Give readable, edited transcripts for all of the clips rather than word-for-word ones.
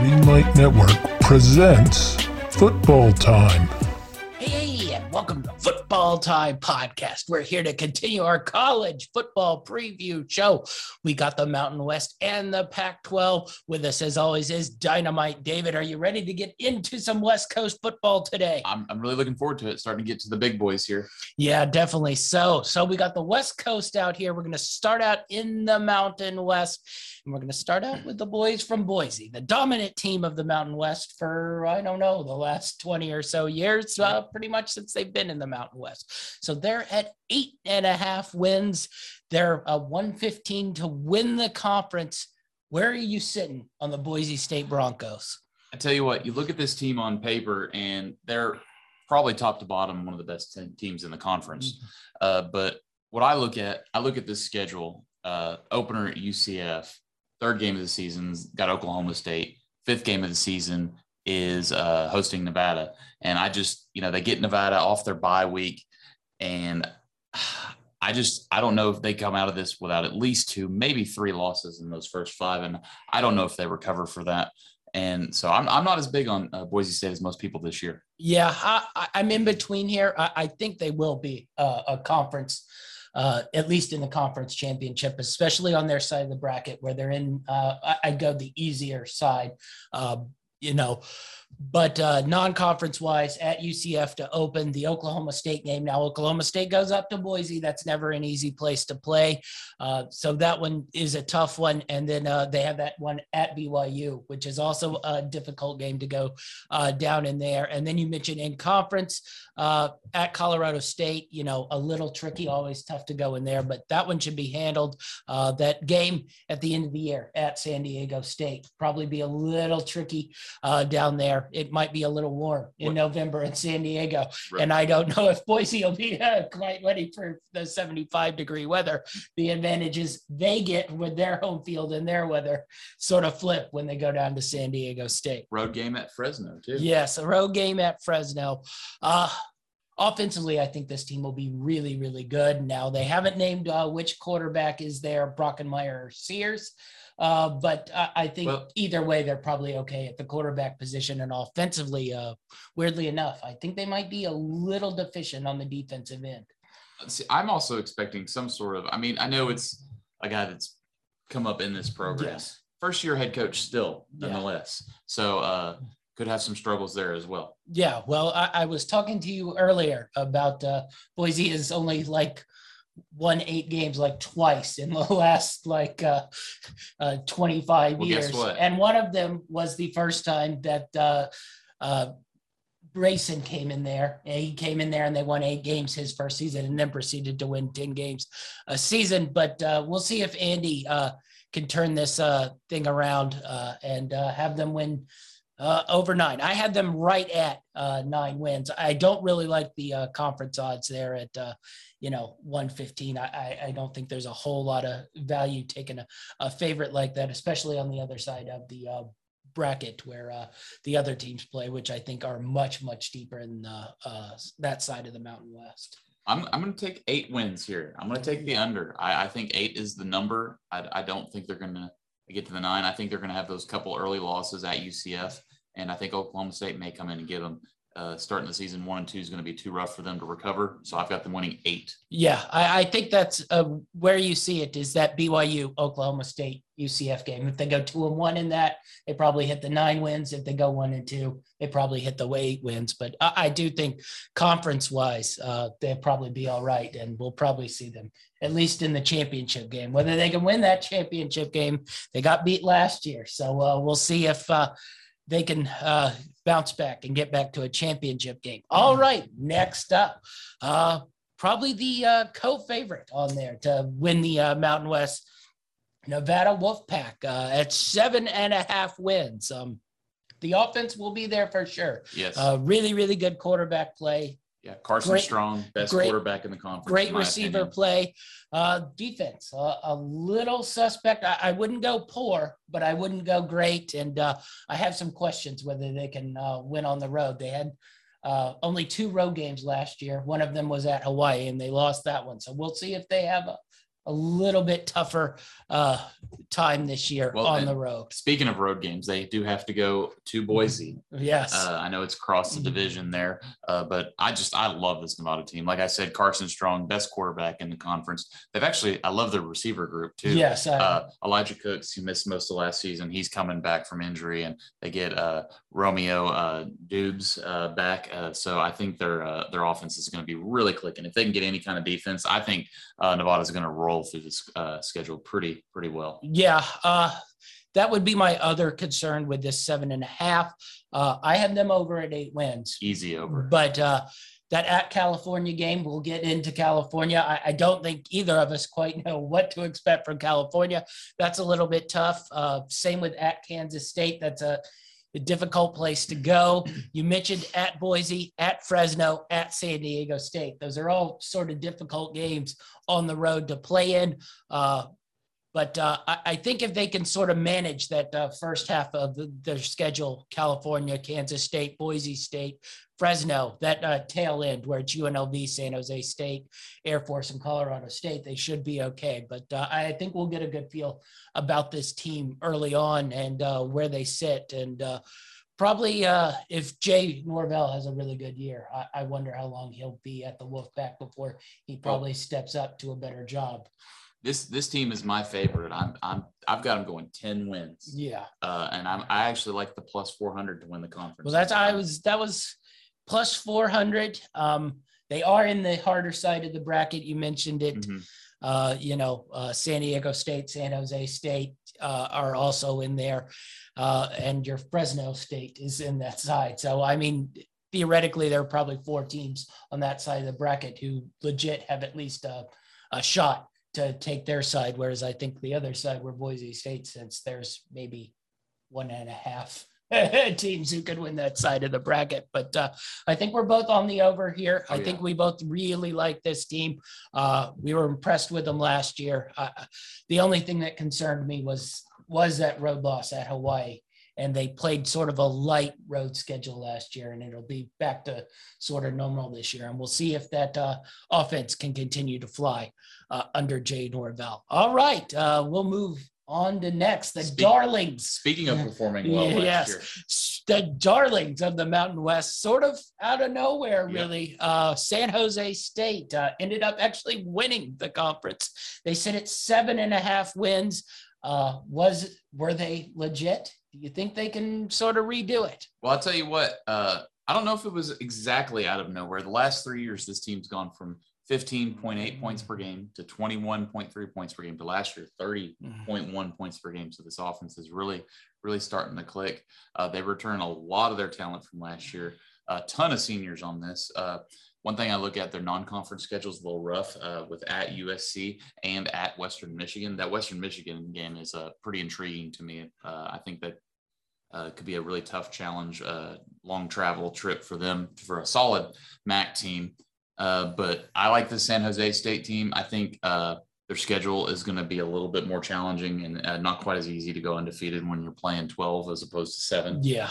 Greenlight Network presents Football Time. Hey, and welcome to Football Time Podcast. We're here to continue our college football preview show. We got the Mountain West and the Pac-12. With us, as always, is Dynamite David. Are you ready to get into some West Coast football today? I'm really looking forward to it, starting to get to the big boys here. Yeah, definitely. So we got the West Coast out here. We're going to start out in the Mountain West. And we're going to start out with the boys from Boise, the dominant team of the Mountain West for, I don't know, the last 20 or so years, pretty much since they've been in the Mountain West. So they're at 8.5 wins. They're a 115 to win the conference. Where are you sitting on the Boise State Broncos? I tell you what, you look at this team on paper, and they're probably top to bottom one of the best teams in the conference. Mm-hmm. But what I look at this schedule, opener at UCF. Third game of the season's got Oklahoma State. Fifth game of the season is hosting Nevada. And I just, they get Nevada off their bye week. And I don't know if they come out of this without at least two, maybe three losses in those first five. And I don't know if they recover for that. And so I'm not as big on Boise State as most people this year. Yeah, I'm in between here. I think they will be a conference at least in the conference championship, especially on their side of the bracket where they're in, I'd go the easier side, but non-conference wise at UCF to open the Oklahoma State game. Now Oklahoma State goes up to Boise. That's never an easy place to play. So that one is a tough one. And then they have that one at BYU, which is also a difficult game to go down in there. And then you mentioned in conference at Colorado State, a little tricky, always tough to go in there, but that one should be handled. That game at the end of the year at San Diego State, probably be a little tricky down there. It might be a little warm in November in San Diego. Right. And I don't know if Boise will be quite ready for the 75 degree weather. The advantages they get with their home field and their weather sort of flip when they go down to San Diego State. Road game at Fresno too. Yes. A road game at Fresno. Offensively, I think this team will be really, really good. Now they haven't named which quarterback is there, Brockenmeyer or Sears. But I think either way, they're probably okay at the quarterback position. And offensively, weirdly enough, I think they might be a little deficient on the defensive end. See, I'm also expecting some sort of – I know it's a guy that's come up in this program. Yes. First-year head coach still, nonetheless. Yeah. So could have some struggles there as well. Yeah, well, I was talking to you earlier about Boise is only like – won 8 games like twice in the last 25 years. And one of them was the first time that Grayson came in there. And he came in there and they won 8 games his first season and then proceeded to win 10 games a season. But we'll see if Andy can turn this thing around and have them win over 9. I had them right at 9 wins. I don't really like the conference odds there at 115. I don't think there's a whole lot of value taking a favorite like that, especially on the other side of the bracket where the other teams play, which I think are much, much deeper in that side of the Mountain West. I'm going to take 8 wins here. I'm going to take the under. I think 8 is the number. I don't think they're going to get to the 9. I think they're going to have those couple early losses at UCF, and I think Oklahoma State may come in and get them. Starting the season 1 and 2 is going to be too rough for them to recover. So I've got them winning 8. Yeah, I think that's where you see it is that BYU, Oklahoma State, UCF game. If they go 2-1 in that, they probably hit the 9 wins. If they go 1-2, they probably hit the 8 wins. But I do think conference-wise, they'll probably be all right, and we'll probably see them at least in the championship game. Whether they can win that championship game, they got beat last year. So we'll see if they can bounce back and get back to a championship game. All right, next up, probably the co-favorite on there to win the Mountain West, Nevada Wolfpack at 7.5 wins. The offense will be there for sure. Yes. Really, really good quarterback play. Yeah, Carson Strong, best quarterback in the conference. Great receiver play. Defense, a little suspect. I wouldn't go poor, but I wouldn't go great. And I have some questions whether they can win on the road. They had Only two road games last year. One of them was at Hawaii, and they lost that one. So we'll see if they have a little bit tougher time this year on the road. Speaking of road games, they do have to go to Boise. Yes. I know it's across the division there, but I love this Nevada team. Like I said, Carson Strong, best quarterback in the conference. I love their receiver group too. Yes. Elijah Cooks, who missed most of last season, he's coming back from injury, and they get Romeo Dubes back. So I think their offense is going to be really clicking. If they can get any kind of defense, I think Nevada's going to roll through this schedule pretty well. Yeah, that would be my other concern with this 7.5. I have them over at 8 wins. Easy over. But that at California game, we'll get into California. I don't think either of us quite know what to expect from California. That's a little bit tough. Same with at Kansas State. That's a difficult place to go. You mentioned at Boise, at Fresno, at San Diego State. Those are all sort of difficult games on the road to play in. But I think if they can sort of manage that first half of their schedule, California, Kansas State, Boise State, Fresno, that tail end where it's UNLV, San Jose State, Air Force, and Colorado State, they should be okay. But I think we'll get a good feel about this team early on and where they sit. And probably if Jay Norvell has a really good year, I wonder how long he'll be at the Wolfpack before he probably steps up to a better job. This team is my favorite. I've got them going 10 wins. Yeah. And I actually like the +400 to win the conference. Well, that was +400. They are in the harder side of the bracket. You mentioned it. Mm-hmm. San Diego State, San Jose State are also in there, and your Fresno State is in that side. So I mean, theoretically, there are probably 4 teams on that side of the bracket who legit have at least a shot to take their side, whereas I think the other side where Boise State, since there's maybe 1.5 teams who could win that side of the bracket. But I think we're both on the over here. I think we both really like this team. We were impressed with them last year. The only thing that concerned me was that road loss at Hawaii. And they played sort of a light road schedule last year, and it'll be back to sort of normal this year. And we'll see if that offense can continue to fly under Jay Norvell. All right, we'll move on to next. Darlings. Speaking of performing well last year. The Darlings of the Mountain West, sort of out of nowhere, really. San Jose State ended up actually winning the conference. They sit at 7.5 wins. Were they legit? Do you think they can sort of redo it? Well, I'll tell you what, I don't know if it was exactly out of nowhere. The last 3 years, this team's gone from 15.8 points per game to 21.3 points per game to last year, 30.1 points per game. So this offense is really, really starting to click. They return a lot of their talent from last year. A ton of seniors on this. One thing I look at, their non-conference schedule is a little rough with at USC and at Western Michigan. That Western Michigan game is pretty intriguing to me. I think that could be a really tough challenge, long travel trip for them for a solid MAC team. But I like the San Jose State team. I think their schedule is going to be a little bit more challenging and not quite as easy to go undefeated when you're playing 12 as opposed to 7. Yeah.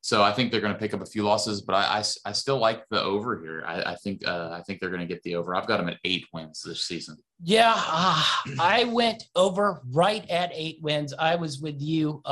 So I think they're going to pick up a few losses, but I still like the over here. I think they're going to get the over. I've got them at 8 wins this season. Yeah. I went over right at 8 wins. I was with you.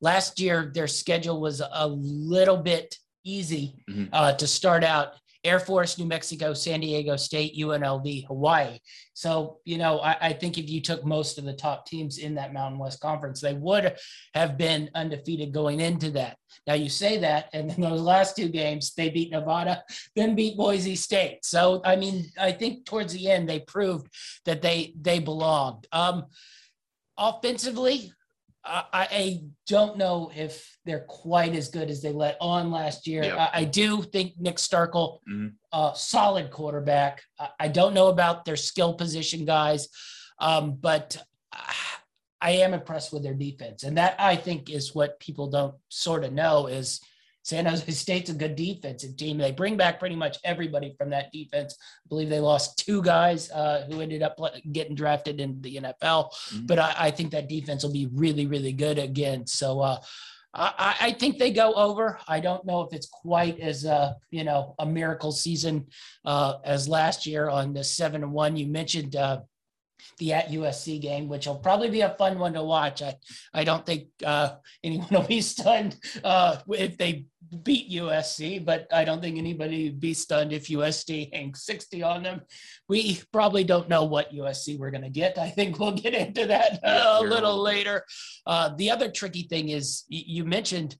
Last year, their schedule was a little bit easy to start out. Air Force, New Mexico, San Diego State, UNLV, Hawaii. So, I think if you took most of the top teams in that Mountain West Conference, they would have been undefeated going into that. Now you say that, and then those last 2 games, they beat Nevada, then beat Boise State. So, I think towards the end, they proved that they belonged. Offensively, I don't know if they're quite as good as they let on last year. Yep. I do think Nick Starkel, solid quarterback. I don't know about their skill position guys, but I am impressed with their defense. And that, I think, is what people don't sort of know is San Jose State's a good defensive team. They bring back pretty much everybody from that defense. I believe they lost 2 guys who ended up getting drafted in the NFL. But I think that defense will be really, really good again. So I think they go over. I don't know if it's quite as a miracle season as last year on the 7-1. You mentioned the at USC game, which will probably be a fun one to watch. I don't think anyone will be stunned if they beat USC, but I don't think anybody would be stunned if USC hangs 60 on them. We probably don't know what USC we're going to get. I think we'll get into that a little later. The other tricky thing is you mentioned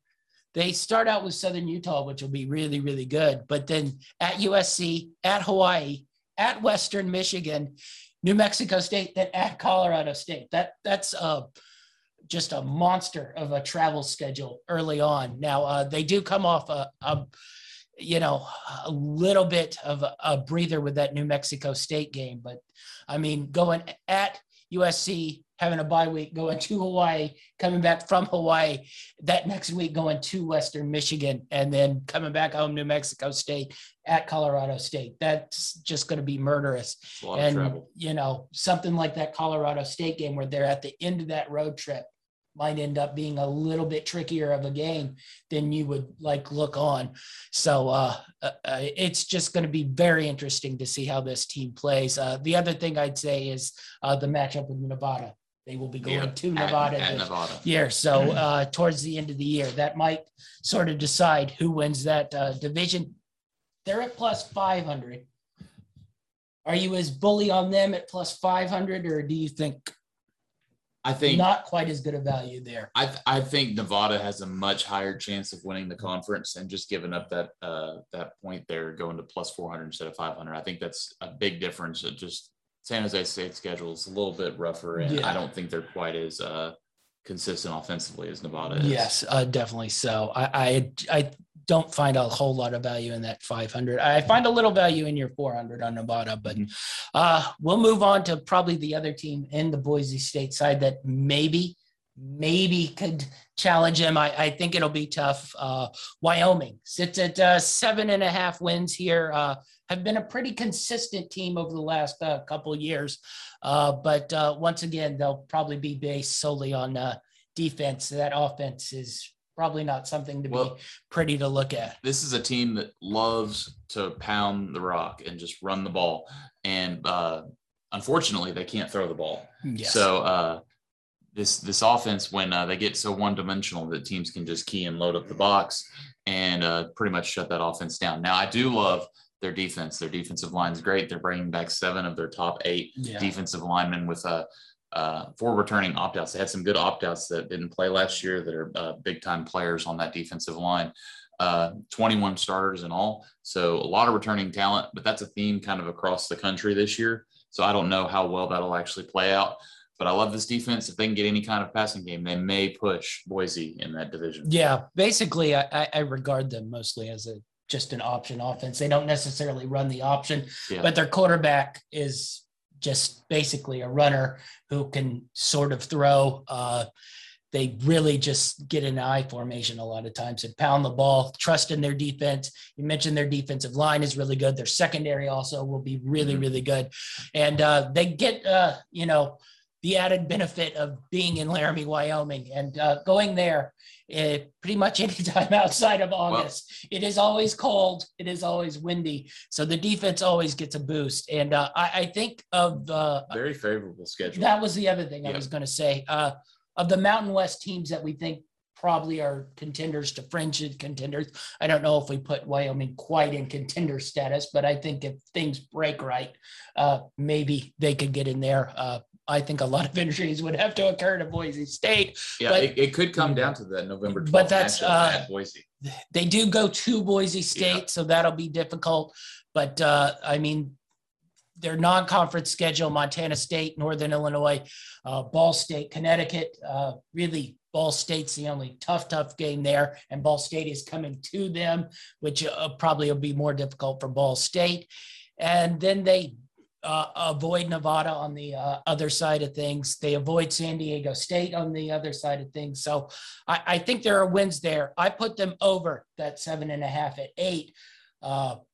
they start out with Southern Utah, which will be really, really good. But then at USC, at Hawaii, at Western Michigan, New Mexico State, then at Colorado State. That's just a monster of a travel schedule early on. Now they do come off a little bit of a breather with that New Mexico State game, but I mean, going at USC, having a bye week, going to Hawaii, coming back from Hawaii that next week, going to Western Michigan, and then coming back home to New Mexico State, at Colorado State. That's just going to be murderous. A lot of travel. Something like that Colorado State game where they're at the end of that road trip might end up being a little bit trickier of a game than you would look on. So it's just going to be very interesting to see how this team plays. The other thing I'd say is the matchup with Nevada. They will be going to Nevada this year. So towards the end of the year, that might sort of decide who wins that division. They're at plus 500. Are you as bully on them at plus 500, or do you think not quite as good a value there? I think Nevada has a much higher chance of winning the conference and just giving up that that point there, going to plus 400 instead of 500. I think that's a big difference. It just San Jose State's schedule is a little bit rougher, and I don't think they're quite as consistent offensively as Nevada is. Yes, definitely. So I don't find a whole lot of value in that 500. I find a little value in your 400 on Nevada, but we'll move on to probably the other team in the Boise State side that maybe could challenge him. I think it'll be tough. Wyoming sits at 7.5 wins here, have been a pretty consistent team over the last couple years. But once again, they'll probably be based solely on defense. That offense is probably not something to be pretty to look at. This is a team that loves to pound the rock and just run the ball. And unfortunately, they can't throw the ball. Yes. So this offense, when they get so one-dimensional that teams can just key and load up the box and pretty much shut that offense down. Now, I do love their defense. Their defensive line is great. They're bringing back 7 of their top 8 defensive linemen with four returning opt-outs. They had some good opt-outs that didn't play last year that are big-time players on that defensive line, 21 starters in all. So a lot of returning talent, but that's a theme kind of across the country this year. So I don't know how well that'll actually play out, but I love this defense. If they can get any kind of passing game, they may push Boise in that division. Yeah, basically I regard them mostly as just an option offense. They don't necessarily run the option, but their quarterback is just basically a runner who can sort of throw. They really just get in I formation a lot of times and pound the ball, trust in their defense. You mentioned their defensive line is really good. Their secondary also will be really, really good. And they get, the added benefit of being in Laramie, Wyoming, and going there pretty much any time outside of August. It is always cold. It is always windy. So the defense always gets a boost. And I think of the very favorable schedule. That was the other thing I was going to say. Of the Mountain West teams that we think probably are contenders to fringe contenders, I don't know if we put Wyoming quite in contender status, but I think if things break right, maybe they could get in there. I think a lot of injuries would have to occur to Boise State. Yeah, but it could come down to that November 12th matchup at Boise. They do go to Boise State, so that'll be difficult. But, their non-conference schedule, Montana State, Northern Illinois, Ball State, Connecticut, really Ball State's the only tough game there, and Ball State is coming to them, which probably will be more difficult for Ball State. And then they avoid Nevada on the other side of things. They avoid San Diego State on the other side of things. So I think there are wins there. I put them over that 7.5 at 8,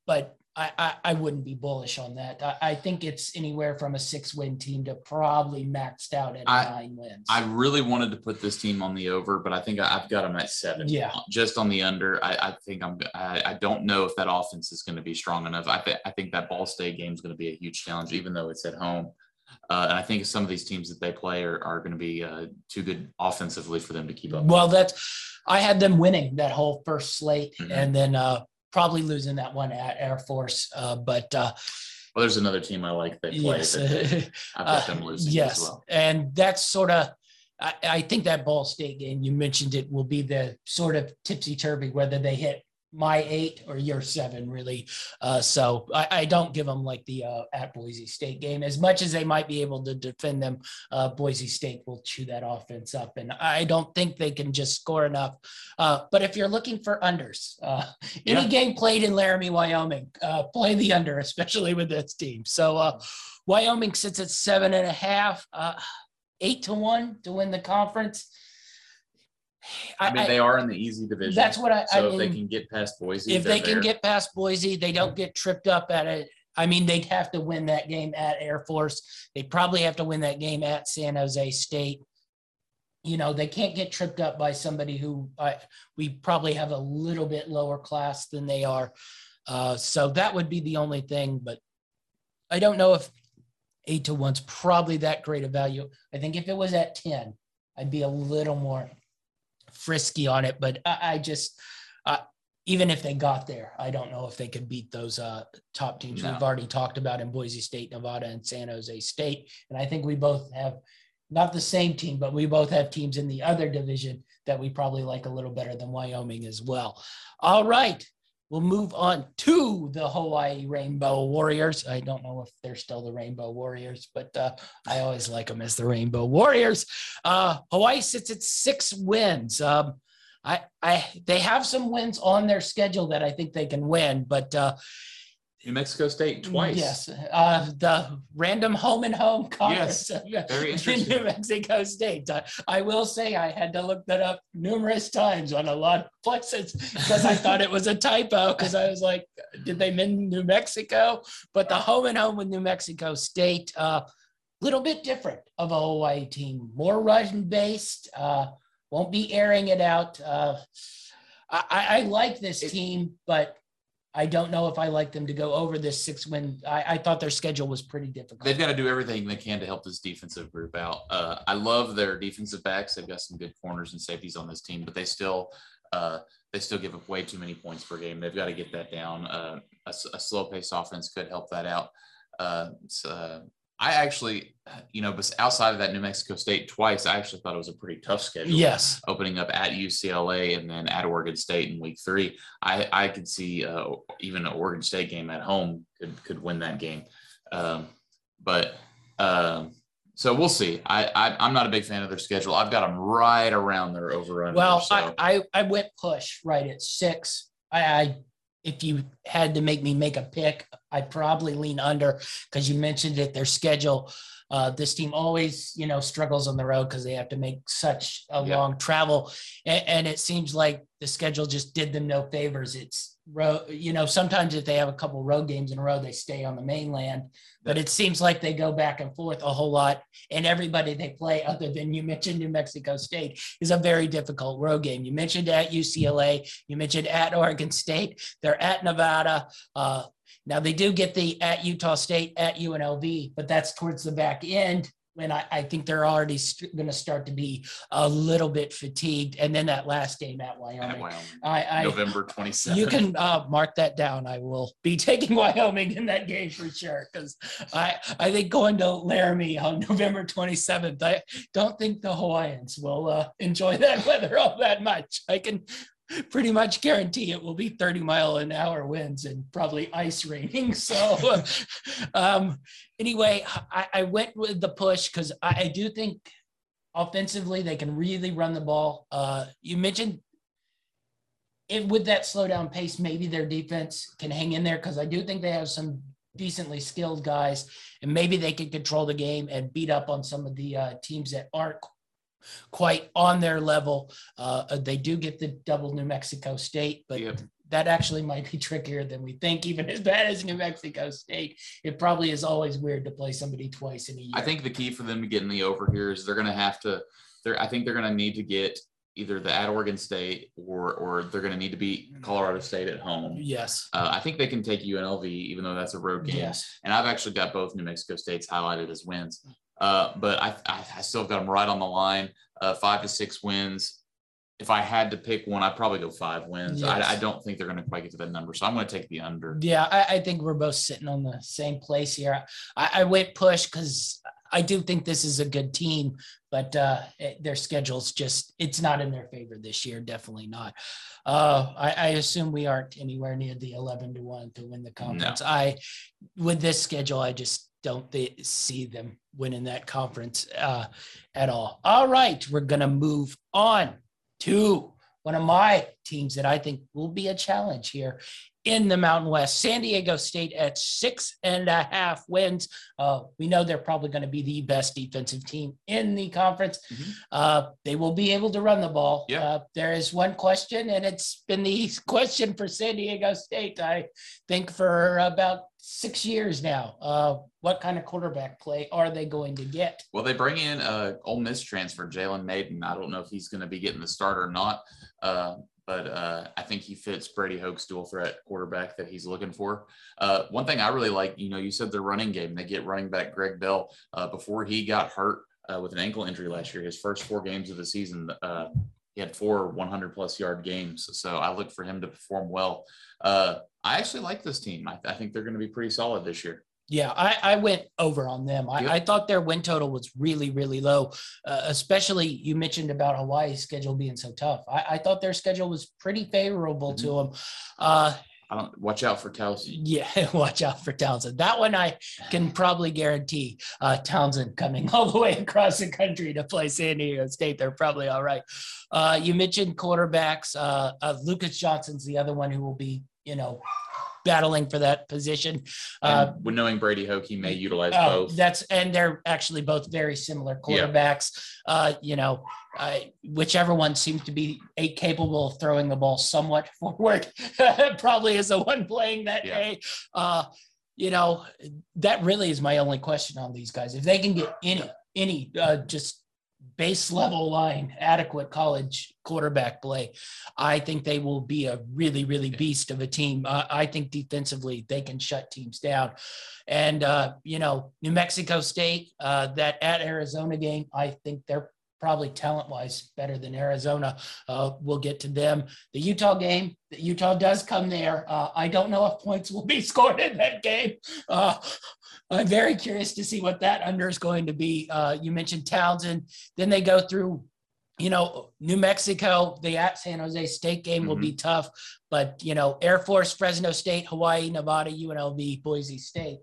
but I wouldn't be bullish on that. I think it's anywhere from a 6-win team to probably maxed out at 9 wins. I really wanted to put this team on the over, but I think I've got them at 7. Yeah, just on the under. I think I don't know if that offense is going to be strong enough. I think that Ball State game is going to be a huge challenge, even though it's at home. And I think some of these teams that they play are going to be too good offensively for them to keep up. Well, I had them winning that whole first slate, mm-hmm. and then probably losing that one at Air Force. Well, there's another team I like that plays. Yes. I've got them losing as well. And that's sort of, I think that Ball State game, you mentioned it, will be the sort of tipsy-turvy, whether they hit my 8 or your 7, really. So I don't give them like the at Boise State game. As much as they might be able to defend them, Boise State will chew that offense up. And I don't think they can just score enough. But if you're looking for unders, any game played in Laramie, Wyoming, play the under, especially with this team. So Wyoming sits at 7.5, 8-1 to win the conference. I mean, they are in the easy division. That's what I mean. So if they can get past Boise. If they can get past Boise, they don't get tripped up at it. I mean, they'd have to win that game at Air Force. They probably have to win that game at San Jose State. You know, they can't get tripped up by somebody who we probably have a little bit lower class than they are. So that would be the only thing. But I don't know if 8-1's probably that great a value. I think if it was at 10, I'd be a little more frisky on it, but I just even if they got there, I don't know if they could beat those top teams we've already talked about in Boise State, Nevada, and San Jose State. And I think we both have not the same team, but we both have teams in the other division that we probably like a little better than Wyoming as well. All right, we'll move on to the Hawaii Rainbow Warriors. I don't know if they're still the Rainbow Warriors, but I always like them as the Rainbow Warriors. Hawaii sits at 6 wins. They have some wins on their schedule that I think they can win, but New Mexico State twice. Yes, the random home-and-home conference. Yes, very interesting. In New Mexico State. I will say I had to look that up numerous times on a lot of places because I thought it was a typo because I was like, did they mean New Mexico? But the home-and-home with New Mexico State, little bit different of a Hawaii team. More Russian-based, won't be airing it out. I like this team, but I don't know if I like them to go over this 6 win. I thought their schedule was pretty difficult. They've got to do everything they can to help this defensive group out. I love their defensive backs. They've got some good corners and safeties on this team, but they still give up way too many points per game. They've got to get that down. A slow-paced offense could help that out. I actually, outside of that New Mexico State twice, I actually thought it was a pretty tough schedule. Yes. Opening up at UCLA and then at Oregon State in week 3. I could see even an Oregon State game at home could win that game. So we'll see. I'm not a big fan of their schedule. I've got them right around their overrun. Well, so. I went push right at 6. If you had to make me make a pick, I'd probably lean under because you mentioned it, their schedule. This team always, struggles on the road because they have to make such a long travel. And it seems like the schedule just did them no favors. It's, sometimes if they have a couple road games in a row, they stay on the mainland. But it seems like they go back and forth a whole lot. And everybody they play, other than you mentioned New Mexico State, is a very difficult road game. You mentioned at UCLA. You mentioned at Oregon State. They're at Nevada. Now, they do get the at Utah State, at UNLV, but that's towards the back end when I think they're already going to start to be a little bit fatigued. And then that last game at Wyoming. At Wyoming. November 27th. You can mark that down. I will be taking Wyoming in that game for sure because I think going to Laramie on November 27th, I don't think the Hawaiians will enjoy that weather all that much. I can pretty much guarantee it will be 30-mile-an-hour winds and probably ice raining. So anyway, I went with the push because I do think offensively they can really run the ball. You mentioned it with that slow down pace, maybe their defense can hang in there because I do think they have some decently skilled guys and maybe they can control the game and beat up on some of the teams that aren't quite on their level. They do get the double New Mexico State, but that actually might be trickier than we think. Even as bad as New Mexico State, it probably is always weird to play somebody twice in a year. I think the key for them to get in the over here is they're going to have to I think they're going to need to get either the at Oregon State or they're going to need to beat Colorado State at home. Yes. I think they can take UNLV, even though that's a road game. Yes. And I've actually got both New Mexico States highlighted as wins. But I still got them right on the line, 5 to 6 wins. If I had to pick one, I'd probably go 5 wins. Yes. I don't think they're going to quite get to that number, so I'm going to take the under. Yeah, I think we're both sitting on the same place here. I went push because I do think this is a good team, but their schedule's just – it's not in their favor this year, definitely not. I assume we aren't anywhere near the 11-1 to win the conference. No. With this schedule, I just don't see them winning that conference at all. All right, we're going to move on to one of my teams that I think will be a challenge here in the Mountain West, San Diego State at 6.5 wins. We know they're probably going to be the best defensive team in the conference. Mm-hmm. They will be able to run the ball. Yeah. There is one question, and it's been the question for San Diego State, I think, for about 6 years now. What kind of quarterback play are they going to get? Well, they bring in Ole Miss transfer, Jalen Maiden. I don't know if he's going to be getting the start or not, but I think he fits Brady Hoke's dual threat quarterback that he's looking for. One thing I really like, you said their running game. They get running back Greg Bell before he got hurt with an ankle injury last year. His first 4 games of the season, he had 4 100-plus yard games, so I look for him to perform well. I actually like this team. I think they're going to be pretty solid this year. Yeah, I went over on them. Yep. I thought their win total was really, really low, especially you mentioned about Hawaii's schedule being so tough. I thought their schedule was pretty favorable mm-hmm. to them. Watch out for Townsend. Yeah, watch out for Townsend. That one I can probably guarantee. Townsend coming all the way across the country to play San Diego State. They're probably all right. You mentioned quarterbacks. Lucas Johnson's the other one who will be, battling for that position. When knowing Brady Hoke, he may utilize both. And they're actually both very similar quarterbacks. Yeah. Whichever one seems to be capable of throwing the ball somewhat forward probably is the one playing that day. That really is my only question on these guys. If they can get any just base level line, adequate college quarterback play, I think they will be a really, really beast of a team. I think defensively they can shut teams down. And, New Mexico State, that at Arizona game, I think they're probably talent-wise better than Arizona. We'll get to them. The Utah game, Utah does come there. I don't know if points will be scored in that game. I'm very curious to see what that under is going to be. You mentioned Townsend. Then they go through, New Mexico. The at San Jose State game mm-hmm. will be tough. But, Air Force, Fresno State, Hawaii, Nevada, UNLV, Boise State.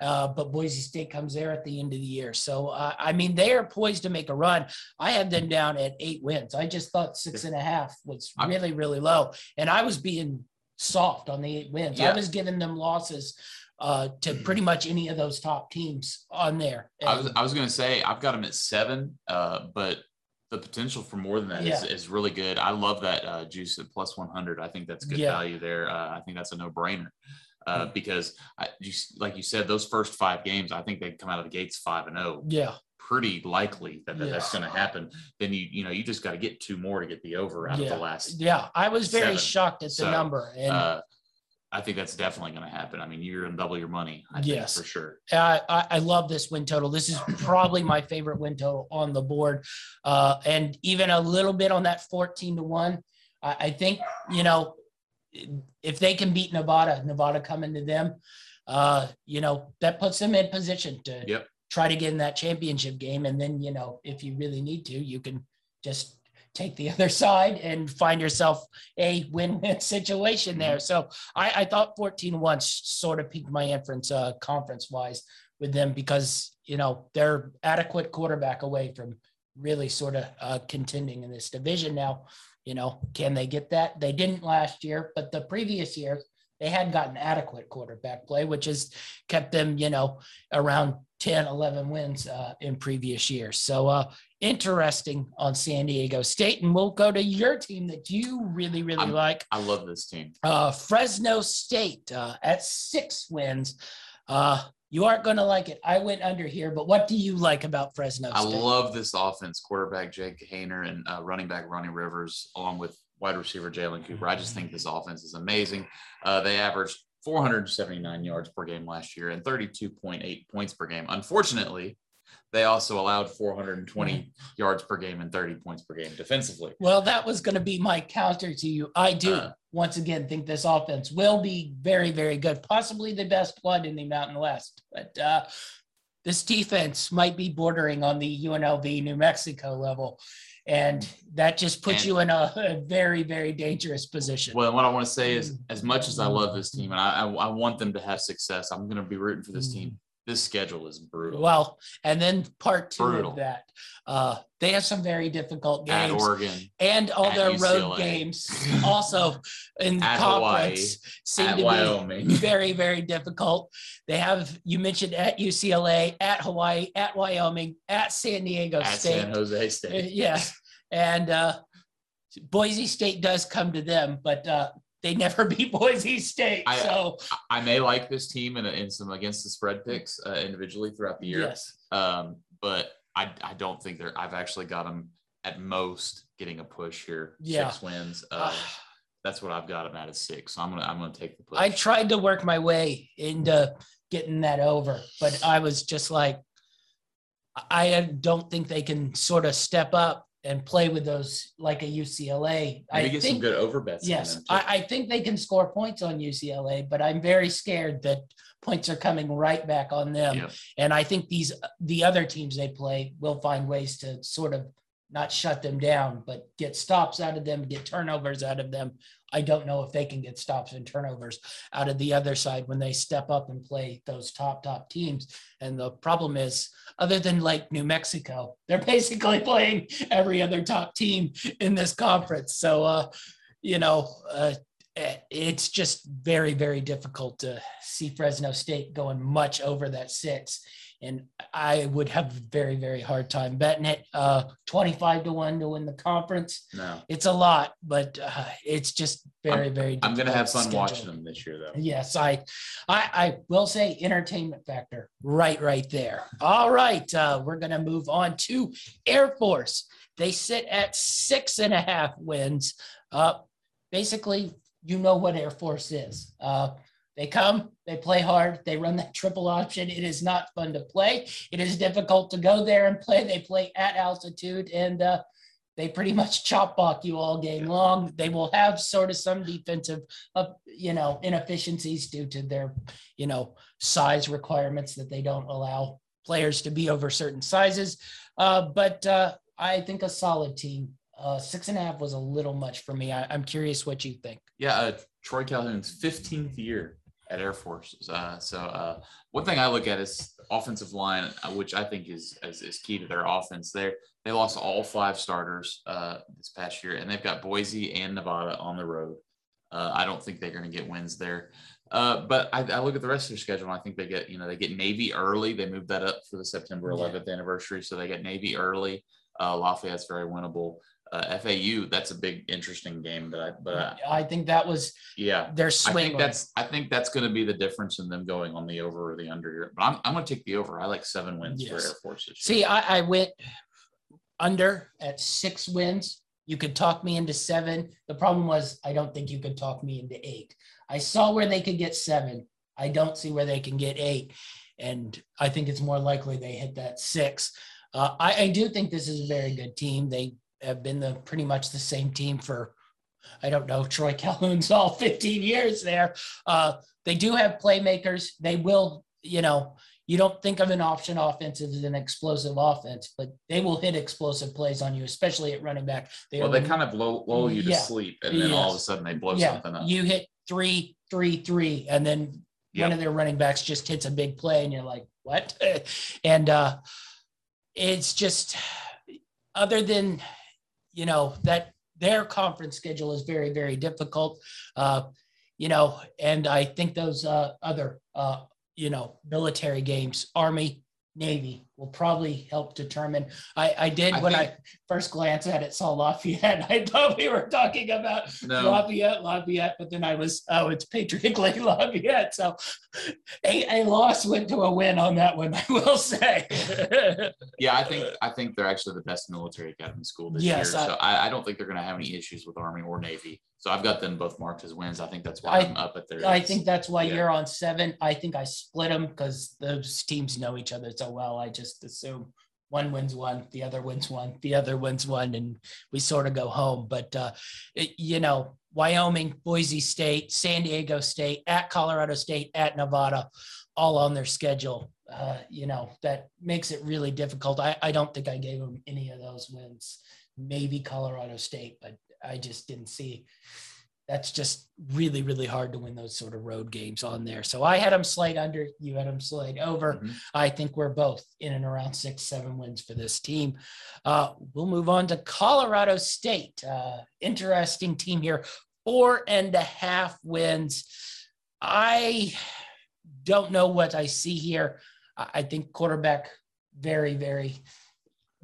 But Boise State comes there at the end of the year. So, they are poised to make a run. I had them down at 8 wins. I just thought 6.5 was really, really low. And I was being soft on the 8 wins. Yeah. I was giving them losses to pretty much any of those top teams on there. And I was going to say I've got them at 7, but – the potential for more than that is really good. I love that juice at +100. I think that's good value there. I think that's a no-brainer because, like you said, those first 5 games, I think they come out of the gates 5-0. Yeah, pretty likely that that's going to happen. Then you just got to get 2 more to get the over out of the last. Yeah, I was very 7. Shocked at the number. And I think that's definitely going to happen. You're going to double your money, I think, for sure. I love this win total. This is probably my favorite win total on the board. And even a little bit on that 14-1, I think, if they can beat Nevada coming to them, that puts them in position to try to get in that championship game. And then, if you really need to, you can just – take the other side and find yourself a win-win situation there. So I thought 14-1 sort of piqued my inference conference-wise with them because, they're adequate quarterback away from really sort of contending in this division now. Can they get that? They didn't last year, but the previous year They hadn't gotten adequate quarterback play, which has kept them, you know, around 10, 11 wins in previous years. So interesting on San Diego State. And we'll go to your team that you really like. I love this team. Fresno State at 6 wins. You aren't going to like it. I went under here, but what do you like about Fresno State? I love this offense, quarterback Jake Hayner and running back Ronnie Rivers, along with wide receiver Jalen Cooper. I just think this offense is amazing. They averaged 479 yards per game last year and 32.8 points per game. Unfortunately, they also allowed 420 yards per game and 30 points per game defensively. Well, that was going to be my counter to you. I do, once again, think this offense will be very, very good, possibly the best one in the Mountain West. But this defense might be bordering on the UNLV New Mexico level, and that just puts you in a very, very dangerous position. Well, what I want to say is, as much as I love this team and I want them to have success, I'm going to be rooting for this team. This schedule is brutal. Well, and then part two of that, they have some very difficult games. At Oregon. And all their UCLA. Road games also in the conference Hawaii, seem to Wyoming. Be very, very difficult. They have, you mentioned at UCLA, at Hawaii, at Wyoming, at San Diego State. At San Jose State. Yes. And Boise State does come to them, but they never beat Boise State. So I may like this team in some against the spread picks individually throughout the year. Yes. But I don't think they're – I've actually got them at most getting a push here. Yeah. 6 wins. That's what I've got them at is 6. So I'm gonna take the push. I tried to work my way into getting that over, but I was just like – I don't think they can sort of step up and play with those like a UCLA. Maybe get some good over bets. Yes, I think they can score points on UCLA, but I'm very scared that points are coming right back on them. Yep. And I think the other teams they play will find ways to sort of not shut them down, but get stops out of them, get turnovers out of them. I don't know if they can get stops and turnovers out of the other side when they step up and play those top teams. And the problem is, other than like New Mexico, they're basically playing every other top team in this conference. So, it's just very, very difficult to see Fresno State going much over that 6. And I would have a very, very hard time betting it. 25-1 to win the conference. No. It's a lot, but it's just very, very difficult. I'm going to have fun watching them this year, though. Yes, I will say entertainment factor right there. All right, we're going to move on to Air Force. They sit at 6.5 wins. Basically, you know what Air Force is. They come, they play hard, they run that triple option. It is not fun to play. It is difficult to go there and play. They play at altitude, and they pretty much chop block you all game long. They will have sort of some defensive, inefficiencies due to their, size requirements that they don't allow players to be over certain sizes. But I think a solid team. 6.5 was a little much for me. I'm curious what you think. Yeah, Troy Calhoun's 15th year at Air Force. So one thing I look at is offensive line, which I think is key to their offense. They lost all 5 starters this past year, and they've got Boise and Nevada on the road. I don't think they're going to get wins there. But I look at the rest of their schedule, and I think they get Navy early. They moved that up for the September 11th anniversary, so they get Navy early. Lafayette's very winnable. FAU, that's a big interesting game, but I think that was their swing. I think that's going to be the difference in them going on the over or the under here. But I'm going to take the over. I like 7 wins for Air Force. See, I went under at 6 wins. You could talk me into 7. The problem was I don't think you could talk me into 8. I saw where they could get 7. I don't see where they can get 8, and I think it's more likely they hit that 6. I do think this is a very good team. They have been pretty much the same team for, I don't know, Troy Calhoun's all 15 years there. They do have playmakers. They will, you don't think of an option offense as an explosive offense, but they will hit explosive plays on you, especially at running back. They kind of lull you to sleep, and then all of a sudden they blow something up. You hit 3, 3, 3, and then one of their running backs just hits a big play, and you're like, what? And it's just other than – that their conference schedule is very, very difficult. you know, and I think those other, you know, military games, Army, Navy, will probably help determine. I first glanced at it, saw Lafayette. I thought we were talking about Lafayette, but then I was, oh, it's Patriot League Lafayette. So a loss went to a win on that one, I will say. Yeah, I think they're actually the best military academy school this year. So I don't think they're going to have any issues with Army or Navy. So I've got them both marked as wins. I think that's why I'm up at their. I think that's why you're on 7. I think I split them because those teams know each other so well. I just assume one wins one, the other wins one, the other wins one, and we sort of go home. But, you know, Wyoming, Boise State, San Diego State, at Colorado State, at Nevada, all on their schedule. You know, that makes it really difficult. I don't think I gave them any of those wins, maybe Colorado State, but I just didn't see. That's just really, really hard to win those sort of road games on there. So I had them slate under, you had them slate over. Mm-hmm. I think we're both in and around 6-7 wins for this team. We'll move on to Colorado State. Interesting team here. 4.5 wins. I don't know what I see here. I think quarterback, very, very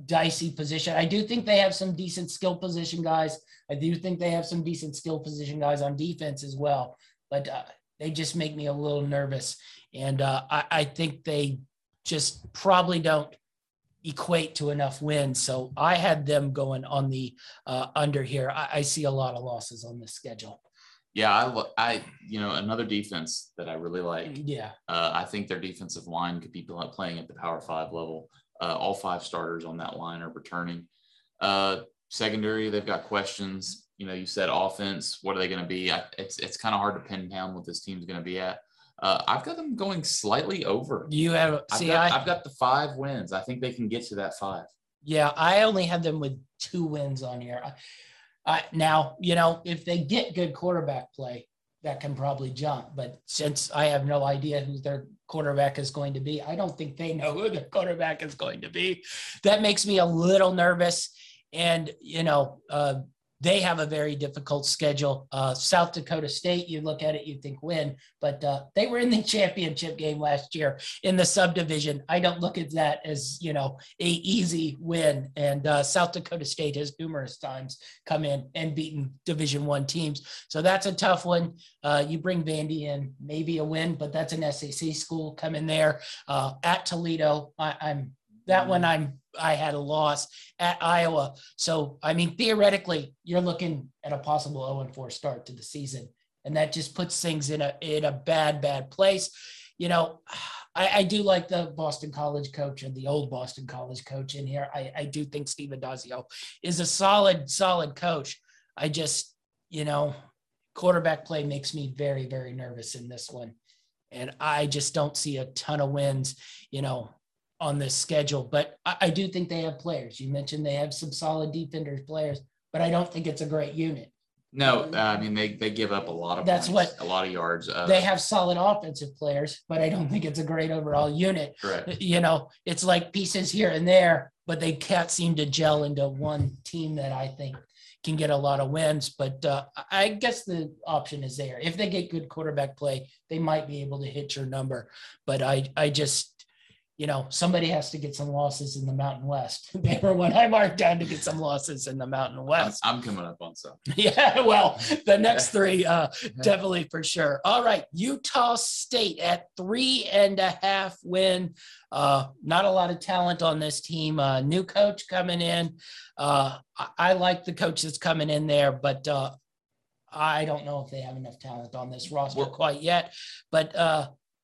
dicey position. I do think they have some decent skill position guys. I do think they have some decent skill position guys on defense as well, but they just make me a little nervous. And I think they just probably don't equate to enough wins. So I had them going on the under here. I see a lot of losses on this schedule. Yeah. I you know, another defense that I really like. Yeah. I think their defensive line could be playing at the Power 5 level. All 5 starters on that line are returning. Secondary, they've got questions. You know, you said offense. What are they going to be? It's kind of hard to pin down what this team's going to be at. I've got them going slightly over. You have. I've got the 5 wins. I think they can get to that 5. Yeah, I only have them with 2 wins on here. Now, you know, if they get good quarterback play, that can probably jump. But since I have no idea who their quarterback is going to be, I don't think they know who their quarterback is going to be. That makes me a little nervous. And, you know, they have a very difficult schedule. South Dakota State, you look at it, you think win, but they were in the championship game last year in the subdivision. I don't look at that as, you know, a easy win. And South Dakota State has numerous times come in and beaten Division I teams. So that's a tough one. You bring Vandy in, maybe a win, but that's an SEC school coming there. At Toledo, I had a loss at Iowa. So, I mean, theoretically, you're looking at a possible 0-4 start to the season, and that just puts things in a bad, bad place. You know, I do like the Boston College coach and the old Boston College coach in here. I do think Steve Adazio is a solid coach. I just, you know, quarterback play makes me very, very nervous in this one. And I just don't see a ton of wins, you know, on this schedule, but I do think they have players. You mentioned they have some solid defenders, players, but I don't think it's a great unit. No, I mean, they give up a lot of a lot of yards. They have solid offensive players, but I don't think it's a great overall unit. Correct. You know, it's like pieces here and there, but they can't seem to gel into one team that I think can get a lot of wins. But I guess the option is there. If they get good quarterback play, they might be able to hit your number. But I just, you know, somebody has to get some losses in the Mountain West. They were what I marked down to get some losses in the Mountain West. I'm coming up on some. Yeah, well, the next 3, definitely for sure. All right, Utah State at 3.5 win. Not a lot of talent on this team. New coach coming in. I like the coach that's coming in there, but I don't know if they have enough talent on this roster quite yet. But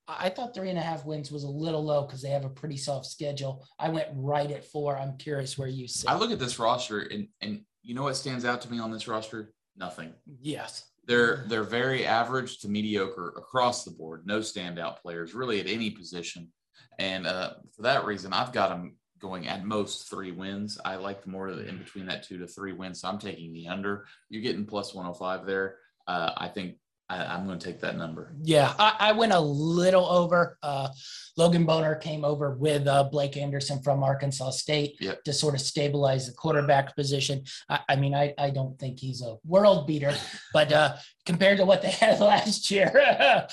I thought 3.5 wins was a little low because they have a pretty soft schedule. I went right at 4. I'm curious where you sit. I look at this roster, and you know what stands out to me on this roster? Nothing. Yes. They're very average to mediocre across the board. No standout players really at any position. And for that reason, I've got them going at most 3 wins. I like more in between that 2 to 3 wins, so I'm taking the under. You're getting plus 105 there. I think I'm going to take that number. Yeah, I went a little over. Logan Boner came over with Blake Anderson from Arkansas State to sort of stabilize the quarterback position. I mean, I don't think he's a world beater, but compared to what they had last year,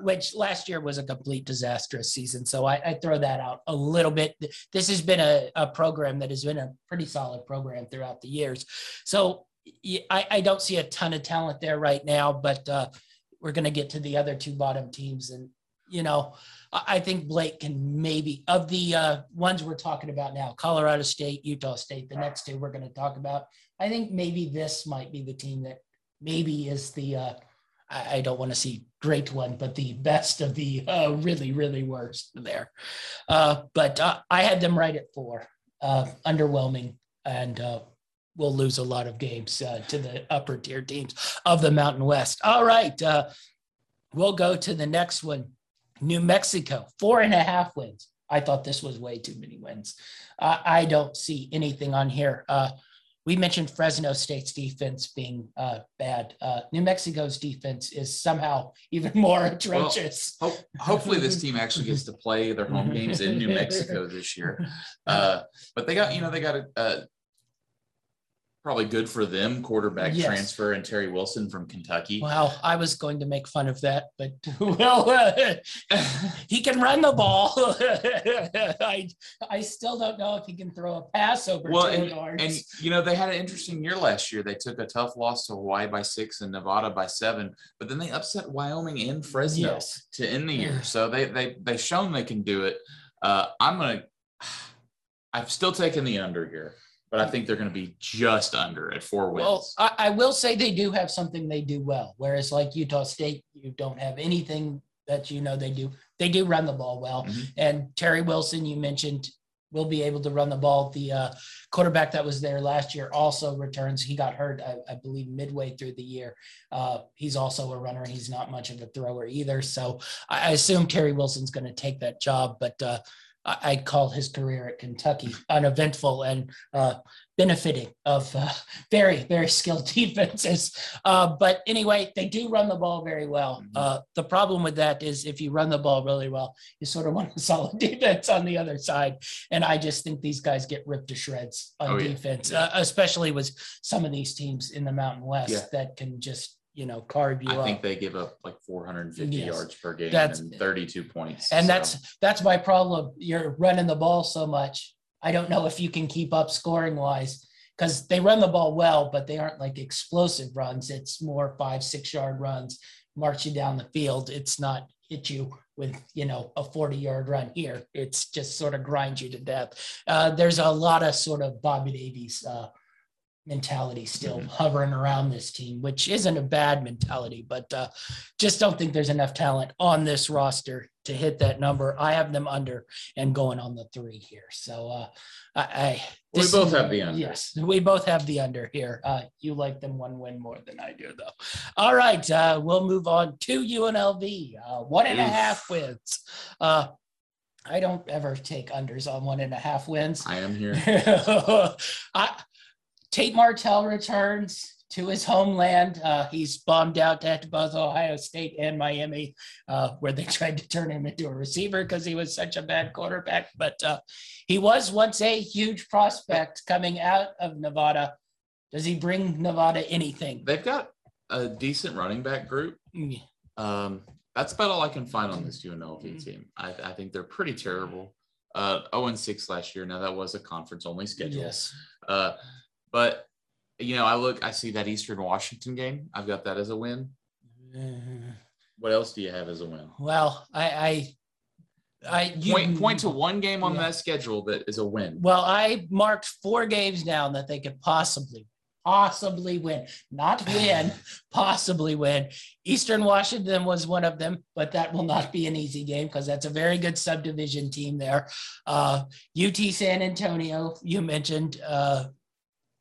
which last year was a complete disastrous season. So I throw that out a little bit. This has been a program that has been a pretty solid program throughout the years. So I don't see a ton of talent there right now, but we're going to get to the other two bottom teams. And, you know, I think Blake can maybe, of the ones we're talking about now, Colorado State, Utah State, the next two we're going to talk about, I think maybe this might be the team that maybe is the, I don't want to see great one, but the best of the really, really worst there. But I had them right at 4, underwhelming, and we'll lose a lot of games to the upper tier teams of the Mountain West. All right. We'll go to the next one. New Mexico, 4.5 wins. I thought this was way too many wins. I don't see anything on here. We mentioned Fresno State's defense being bad. New Mexico's defense is somehow even more atrocious. Well, hopefully this team actually gets to play their home games in New Mexico this year. But they got, you know, they got a probably good for them quarterback transfer and Terry Wilson from Kentucky. Wow, I was going to make fun of that, but well, he can run the ball. I still don't know if he can throw a pass over 2 yards. And you know, they had an interesting year last year. They took a tough loss to Hawaii by 6 and Nevada by 7, but then they upset Wyoming and Fresno to end the year. So they shown they can do it. I've still taken the under here, but I think they're going to be just under at 4 wins. Well, I will say they do have something they do well, whereas like Utah State, you don't have anything that you know they do. They do run the ball well. Mm-hmm. And Terry Wilson, you mentioned, will be able to run the ball. The quarterback that was there last year also returns. He got hurt, I believe, midway through the year. He's also a runner. He's not much of a thrower either. So I assume Terry Wilson's going to take that job, but I'd call his career at Kentucky uneventful and benefiting of very, very skilled defenses. But anyway, they do run the ball very well. The problem with that is if you run the ball really well, you sort of want a solid defense on the other side. And I just think these guys get ripped to shreds on defense, especially with some of these teams in the Mountain West that can just, you know, carve you up. I think they give up like 450 yards per game and 32 points. And that's my problem. You're running the ball so much. I don't know if you can keep up scoring wise, because they run the ball well, but they aren't like explosive runs. It's more 5-6 yard runs, march you down the field. It's not hit you with, you know, a 40-yard run here. It's just sort of grind you to death. There's a lot of sort of Bobby Davies mentality still hovering around this team, which isn't a bad mentality, but just don't think there's enough talent on this roster to hit that number. I have them under and going on the 3 here. So we both have the under. Yes, we both have the under here. You like them 1 win more than I do, though. All right, we'll move on to UNLV. 1.5 wins. I don't ever take unders on 1.5 wins. I am here. Tate Martell returns to his homeland. He's bombed out at both Ohio State and Miami, where they tried to turn him into a receiver because he was such a bad quarterback. But he was once a huge prospect coming out of Nevada. Does he bring Nevada anything? They've got a decent running back group. That's about all I can find on this UNLV team. I think they're pretty terrible. 0-6 last year. Now, that was a conference-only schedule. Yes. But, you know, I see that Eastern Washington game. I've got that as a win. What else do you have as a win? Well, point to one game on that schedule that is a win. Well, I marked 4 games down that they could possibly win. Not win, possibly win. Eastern Washington was one of them, but that will not be an easy game because that's a very good subdivision team there. UT San Antonio, you mentioned,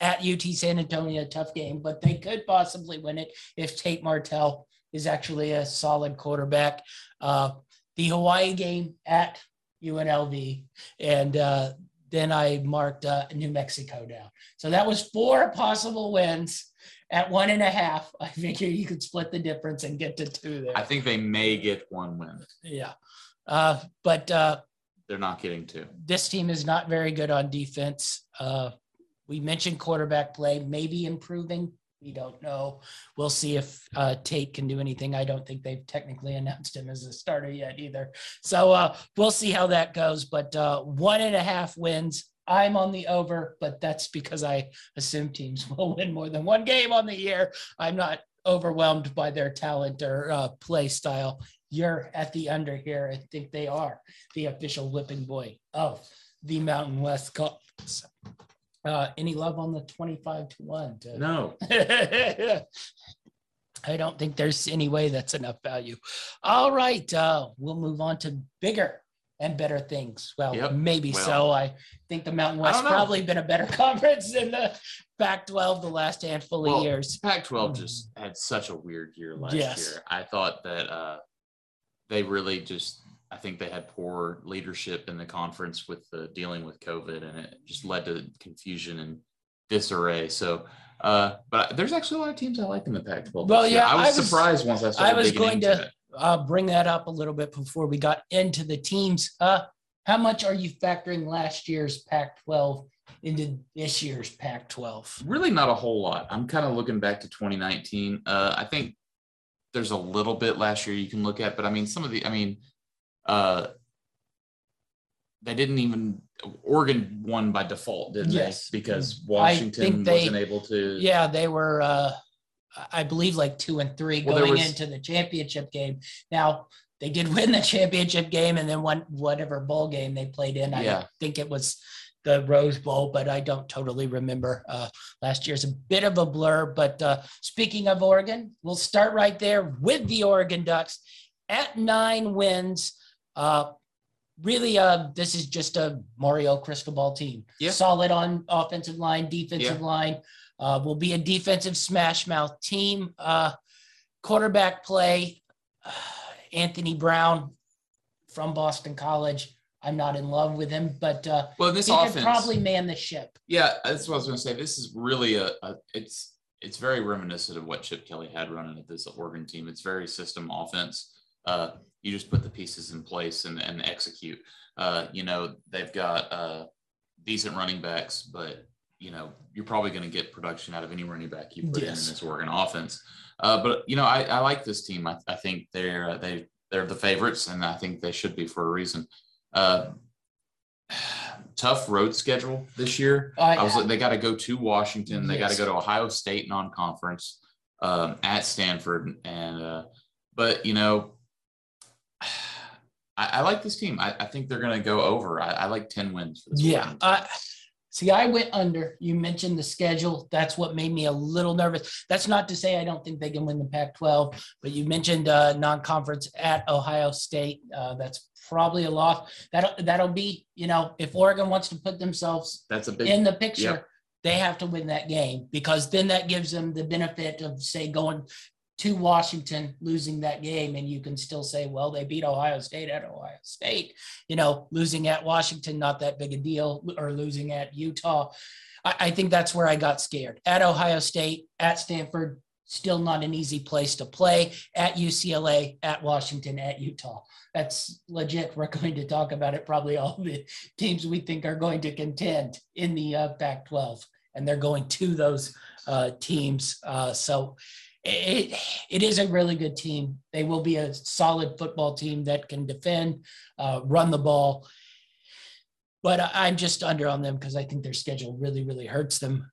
at UT San Antonio, tough game, but they could possibly win it if Tate Martell is actually a solid quarterback. The Hawaii game at UNLV, and then I marked New Mexico down. So that was 4 possible wins. At 1.5, I think you could split the difference and get to 2 there. I think they may get 1 win. Yeah. But they're not getting 2. This team is not very good on defense. We mentioned quarterback play, maybe improving. We don't know. We'll see if Tate can do anything. I don't think they've technically announced him as a starter yet either. So we'll see how that goes. But 1.5 wins. I'm on the over, but that's because I assume teams will win more than 1 game on the year. I'm not overwhelmed by their talent or play style. You're at the under here. I think they are the official whipping boy of the Mountain West Cup. Any love on the 25-1? No. I don't think there's any way that's enough value. All right. We'll move on to bigger and better things. Well, yep. Maybe well, so. I think the Mountain West probably been a better conference than the Pac-12 the last handful of years. Pac-12 just had such a weird year last year. I thought that they really just – I think they had poor leadership in the conference with the dealing with COVID, and it just led to confusion and disarray. So – but there's actually a lot of teams I like in the Pac-12. Well, yeah, I was surprised once I started digging into it. Bring that up a little bit before we got into the teams. How much are you factoring last year's Pac-12 into this year's Pac-12? Really not a whole lot. I'm kind of looking back to 2019. I think there's a little bit last year you can look at, but I mean, they didn't even – Oregon won by default, didn't they? Because Washington wasn't able to – Yeah, they were I believe like 2-3 going into the championship game. Now, they did win the championship game and then won whatever bowl game they played in. I think it was the Rose Bowl, but I don't totally remember. Last year's a bit of a blur. But speaking of Oregon, we'll start right there with the Oregon Ducks at 9 wins. Really, this is just a Mario Cristobal team. Yeah. Solid on offensive line, defensive line. Will be a defensive smash-mouth team. Quarterback play, Anthony Brown from Boston College. I'm not in love with him, but this offense could probably man the ship. Yeah, that's what I was going to say. This is really it's very reminiscent of what Chip Kelly had running at this Oregon team. It's very system offense. You just put the pieces in place and execute. They've got decent running backs, but, you're probably going to get production out of any running back you put in this Oregon offense. I like this team. I think they're the favorites, and I think they should be for a reason. Tough road schedule this year. They got to go to Washington. They got to go to Ohio State non-conference, at Stanford. And I like this team. I think they're going to go over. I like 10 wins for this team. See, I went under. You mentioned the schedule. That's what made me a little nervous. That's not to say I don't think they can win the Pac-12, but you mentioned non-conference at Ohio State. That's probably a loss. That'll be, if Oregon wants to put themselves in the picture, they have to win that game, because then that gives them the benefit of, say, going – to Washington, losing that game, and you can still say, well, they beat Ohio State at Ohio State. Losing at Washington, not that big a deal, or losing at Utah. I think that's where I got scared. At Ohio State, at Stanford, still not an easy place to play, at UCLA, at Washington, at Utah. That's legit. We're going to talk about it, probably all the teams we think are going to contend in the Pac-12, and they're going to those teams. So it is a really good team. They will be a solid football team that can defend, run the ball. But I'm just under on them because I think their schedule really, really hurts them.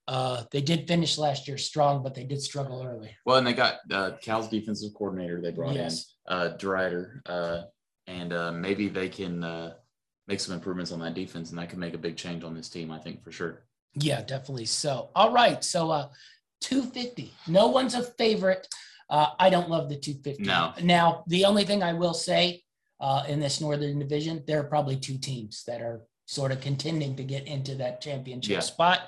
They did finish last year strong, but they did struggle early. Well, and they got Cal's defensive coordinator they brought in, Drider, and maybe they can make some improvements on that defense, and that can make a big change on this team, I think, for sure. Yeah, definitely. So, all right. So, $250. No one's a favorite. I don't love the $250. No. Now, the only thing I will say in this Northern Division, there are probably 2 teams that are sort of contending to get into that championship spot.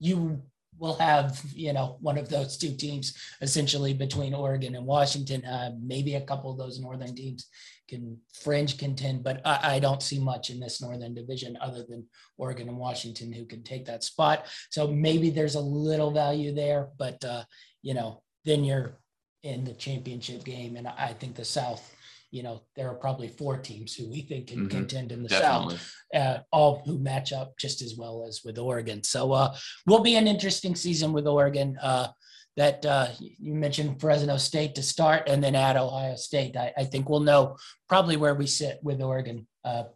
You will have, one of those 2 teams essentially between Oregon and Washington, maybe a couple of those Northern teams can fringe contend, but I don't see much in this Northern Division other than Oregon and Washington who can take that spot. So maybe there's a little value there, but you know, then you're in the championship game. And I think the South, you know, there are probably four teams who we think can contend in the South, all who match up just as well as with Oregon. So will be an interesting season with Oregon. You mentioned Fresno State to start and then add Ohio State. I think we'll know probably where we sit with Oregon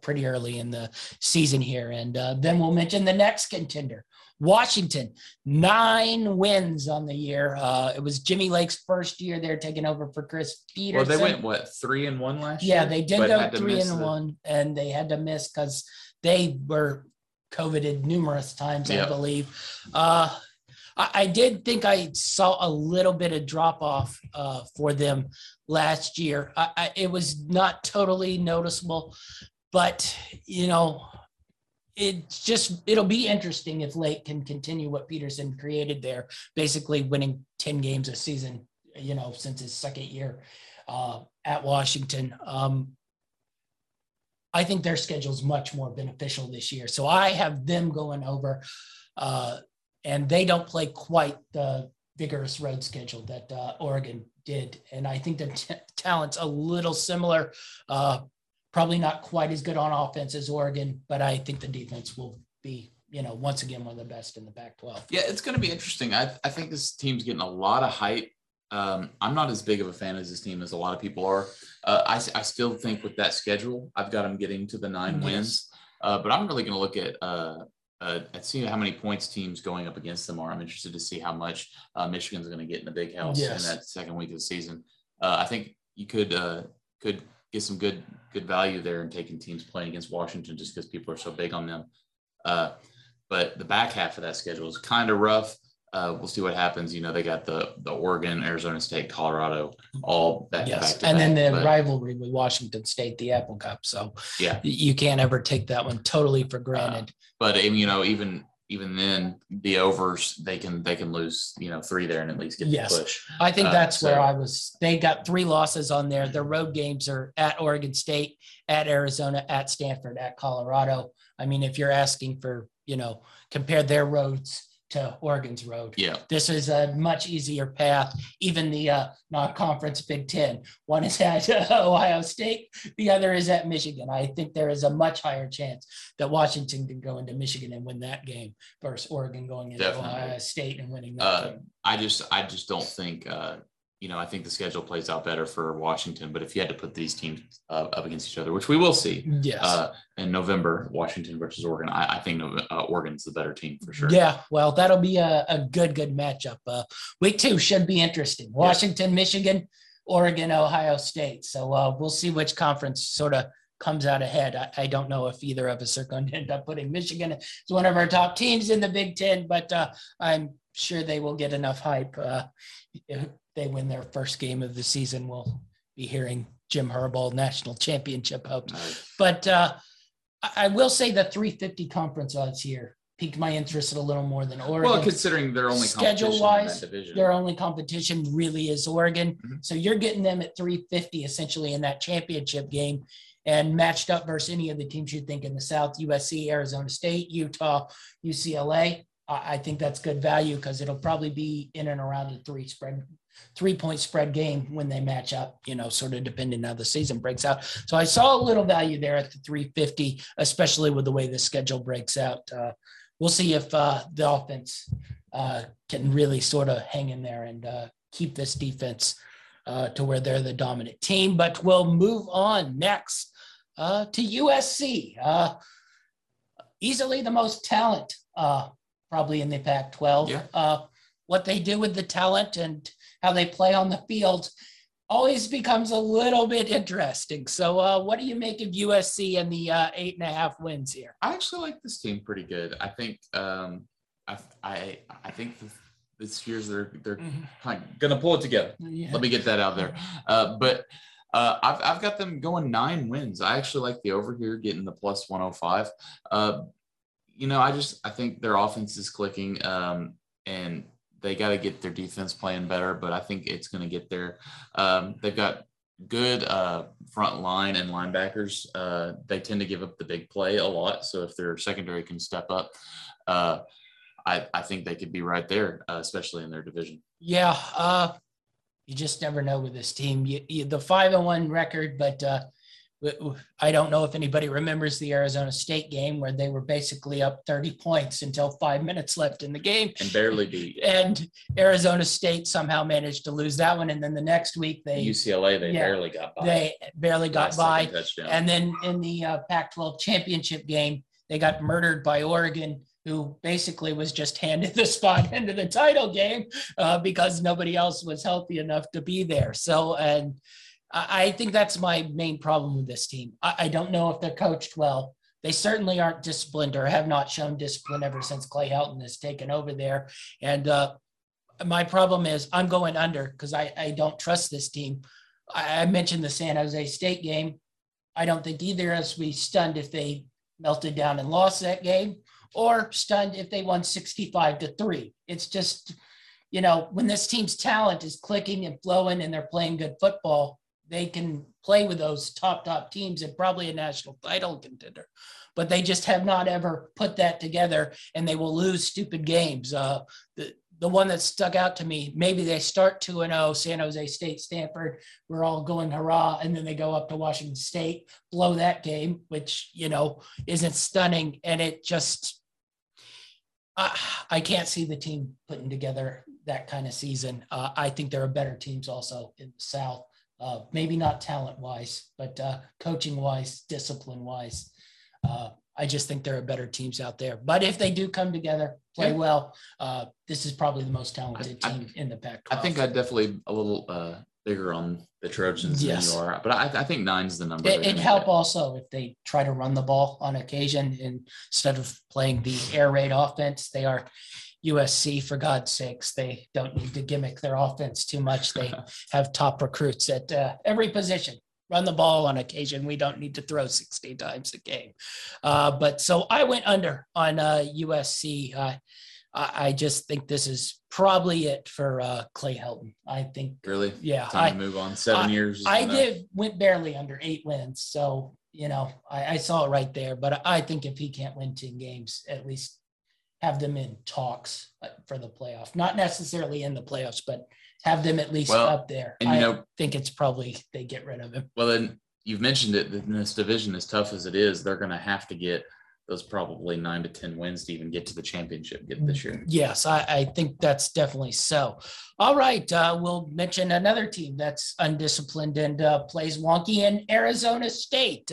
pretty early in the season here. And then we'll mention the next contender, Washington, 9 wins on the year. It was Jimmy Lake's first year there taking over for Chris Peterson. Well, they went, 3-1 last year? Yeah, they did go 3-1, and they had to miss because they were COVIDed numerous times, I believe. I did think I saw a little bit of drop-off for them last year. It was not totally noticeable, but, you know, it'll be interesting if Lake can continue what Peterson created there, basically winning 10 games a season, you know, since his second year at Washington. I think their schedule is much more beneficial this year. So I have them going over and they don't play quite the vigorous road schedule that Oregon did. And I think the talent's a little similar, probably not quite as good on offense as Oregon, but I think the defense will be, you know, once again, one of the best in the Pac-12. Yeah, it's going to be interesting. I think this team's getting a lot of hype. I'm not as big of a fan of this team as a lot of people are. I still think with that schedule, I've got them getting to the 9 wins. But I'm really going to look at seeing how many points teams going up against them are. I'm interested to see how much Michigan's going to get in the Big House in that second week of the season. I think you could get some good value there in taking teams playing against Washington just because people are so big on them. But the back half of that schedule is kind of rough. We'll see what happens. You know, they got the Oregon, Arizona State, Colorado, all back to back. And then the rivalry with Washington State, the Apple Cup. So you can't ever take that one totally for granted. But you know, even then, the overs they can lose, you know, 3 there and at least get the push. I think that's where I was. They got 3 losses on there. Their road games are at Oregon State, at Arizona, at Stanford, at Colorado. I mean, if you're asking for, you know, compare their roads to Oregon's road. Yeah. This is a much easier path. Even the non-conference Big Ten. One is at Ohio State. The other is at Michigan. I think there is a much higher chance that Washington can go into Michigan and win that game versus Oregon going into Ohio State and winning that game. I just don't think, you know, I think the schedule plays out better for Washington, but if you had to put these teams up against each other, which we will see in November, Washington versus Oregon, I think Oregon's the better team for sure. Yeah, well, that'll be a good matchup. Week 2 should be interesting. Washington, Michigan, Oregon, Ohio State. So we'll see which conference sort of comes out ahead. I don't know if either of us are going to end up putting Michigan as one of our top teams in the Big Ten, but I'm sure they will get enough hype. If they win their first game of the season, we'll be hearing Jim Harbaugh national championship hopes. But I will say the 350 conference odds here piqued my interest a little more than Oregon. Well, considering their only schedule wise, their only competition really is Oregon. So you're getting them at 350 essentially in that championship game, and matched up versus any of the teams you think in the South: USC, Arizona State, Utah, UCLA. I think that's good value because it'll probably be in and around the 3-point spread game when they match up, you know, sort of depending on how the season breaks out. So I saw a little value there at the 350, especially with the way the schedule breaks out. We'll see if the offense can really sort of hang in there and keep this defense to where they're the dominant team. But we'll move on next to USC. Easily the most talent probably in the Pac-12. What they do with the talent and how they play on the field always becomes a little bit interesting. So what do you make of USC and the 8.5 wins here? I actually like this team pretty good. I think I think this year's they're kind of gonna pull it together. Let me get that out there. But I've got them going 9 wins. I actually like the over here getting the plus 105. You know, I think their offense is clicking, and they got to get their defense playing better. But I think it's going to get there. They've got good front line and linebackers. They tend to give up the big play a lot. So if their secondary can step up, I think they could be right there, especially in their division. Yeah. You just never know with this team. You the 5-1 record, but I don't know if anybody remembers the Arizona State game where they were basically up 30 points until 5 minutes left in the game. And barely beat. And Arizona State somehow managed to lose that one. And then the next week UCLA barely got by. They barely got by. Touchdown. And then in the Pac-12 championship game, they got murdered by Oregon, who basically was just handed the spot into the title game because nobody else was healthy enough to be there. So, and I think that's my main problem with this team. I don't know if they're coached well. They certainly aren't disciplined or have not shown discipline ever since Clay Helton has taken over there. And my problem is I'm going under because I don't trust this team. I mentioned the San Jose State game. I don't think either of us would be stunned if they melted down and lost that game, or stunned if they won 65-3. It's just, you know, when this team's talent is clicking and flowing and they're playing good football, they can play with those top teams and probably a national title contender, but they just have not ever put that together, and they will lose stupid games. The one that stuck out to me, maybe they start 2-0, San Jose State, Stanford, we're all going hurrah, and then they go up to Washington State, blow that game, which, you know, isn't stunning. And it just, I can't see the team putting together that kind of season. I think there are better teams also in the South, maybe not talent-wise, but coaching-wise, discipline-wise. I just think there are better teams out there. But if they do come together, play well, this is probably the most talented team in the Pac-12. I think I'm definitely a little bigger on the Trojans than you are. But I think 9's the number. It'd help also if they try to run the ball on occasion instead of playing the air raid offense. They are USC, for God's sakes. They don't need to gimmick their offense too much. They have top recruits at every position. Run the ball on occasion. We don't need to throw 60 times a game. But so I went under on USC. I just think this is probably it for Clay Helton. I think. Really? Yeah. Time to move on. 7 years. I went barely under 8 wins. So, you know, I saw it right there. But I think if he can't win 10 games, at least have them in talks for the playoff. Not necessarily in the playoffs, but have them at least up there. And I think it's probably they get rid of him. Well, then you've mentioned it. In this division, as tough as it is, they're going to have to get those probably 9 to 10 wins to even get to the championship this year. Yes, I think that's definitely so. All right, we'll mention another team that's undisciplined and plays wonky in Arizona State.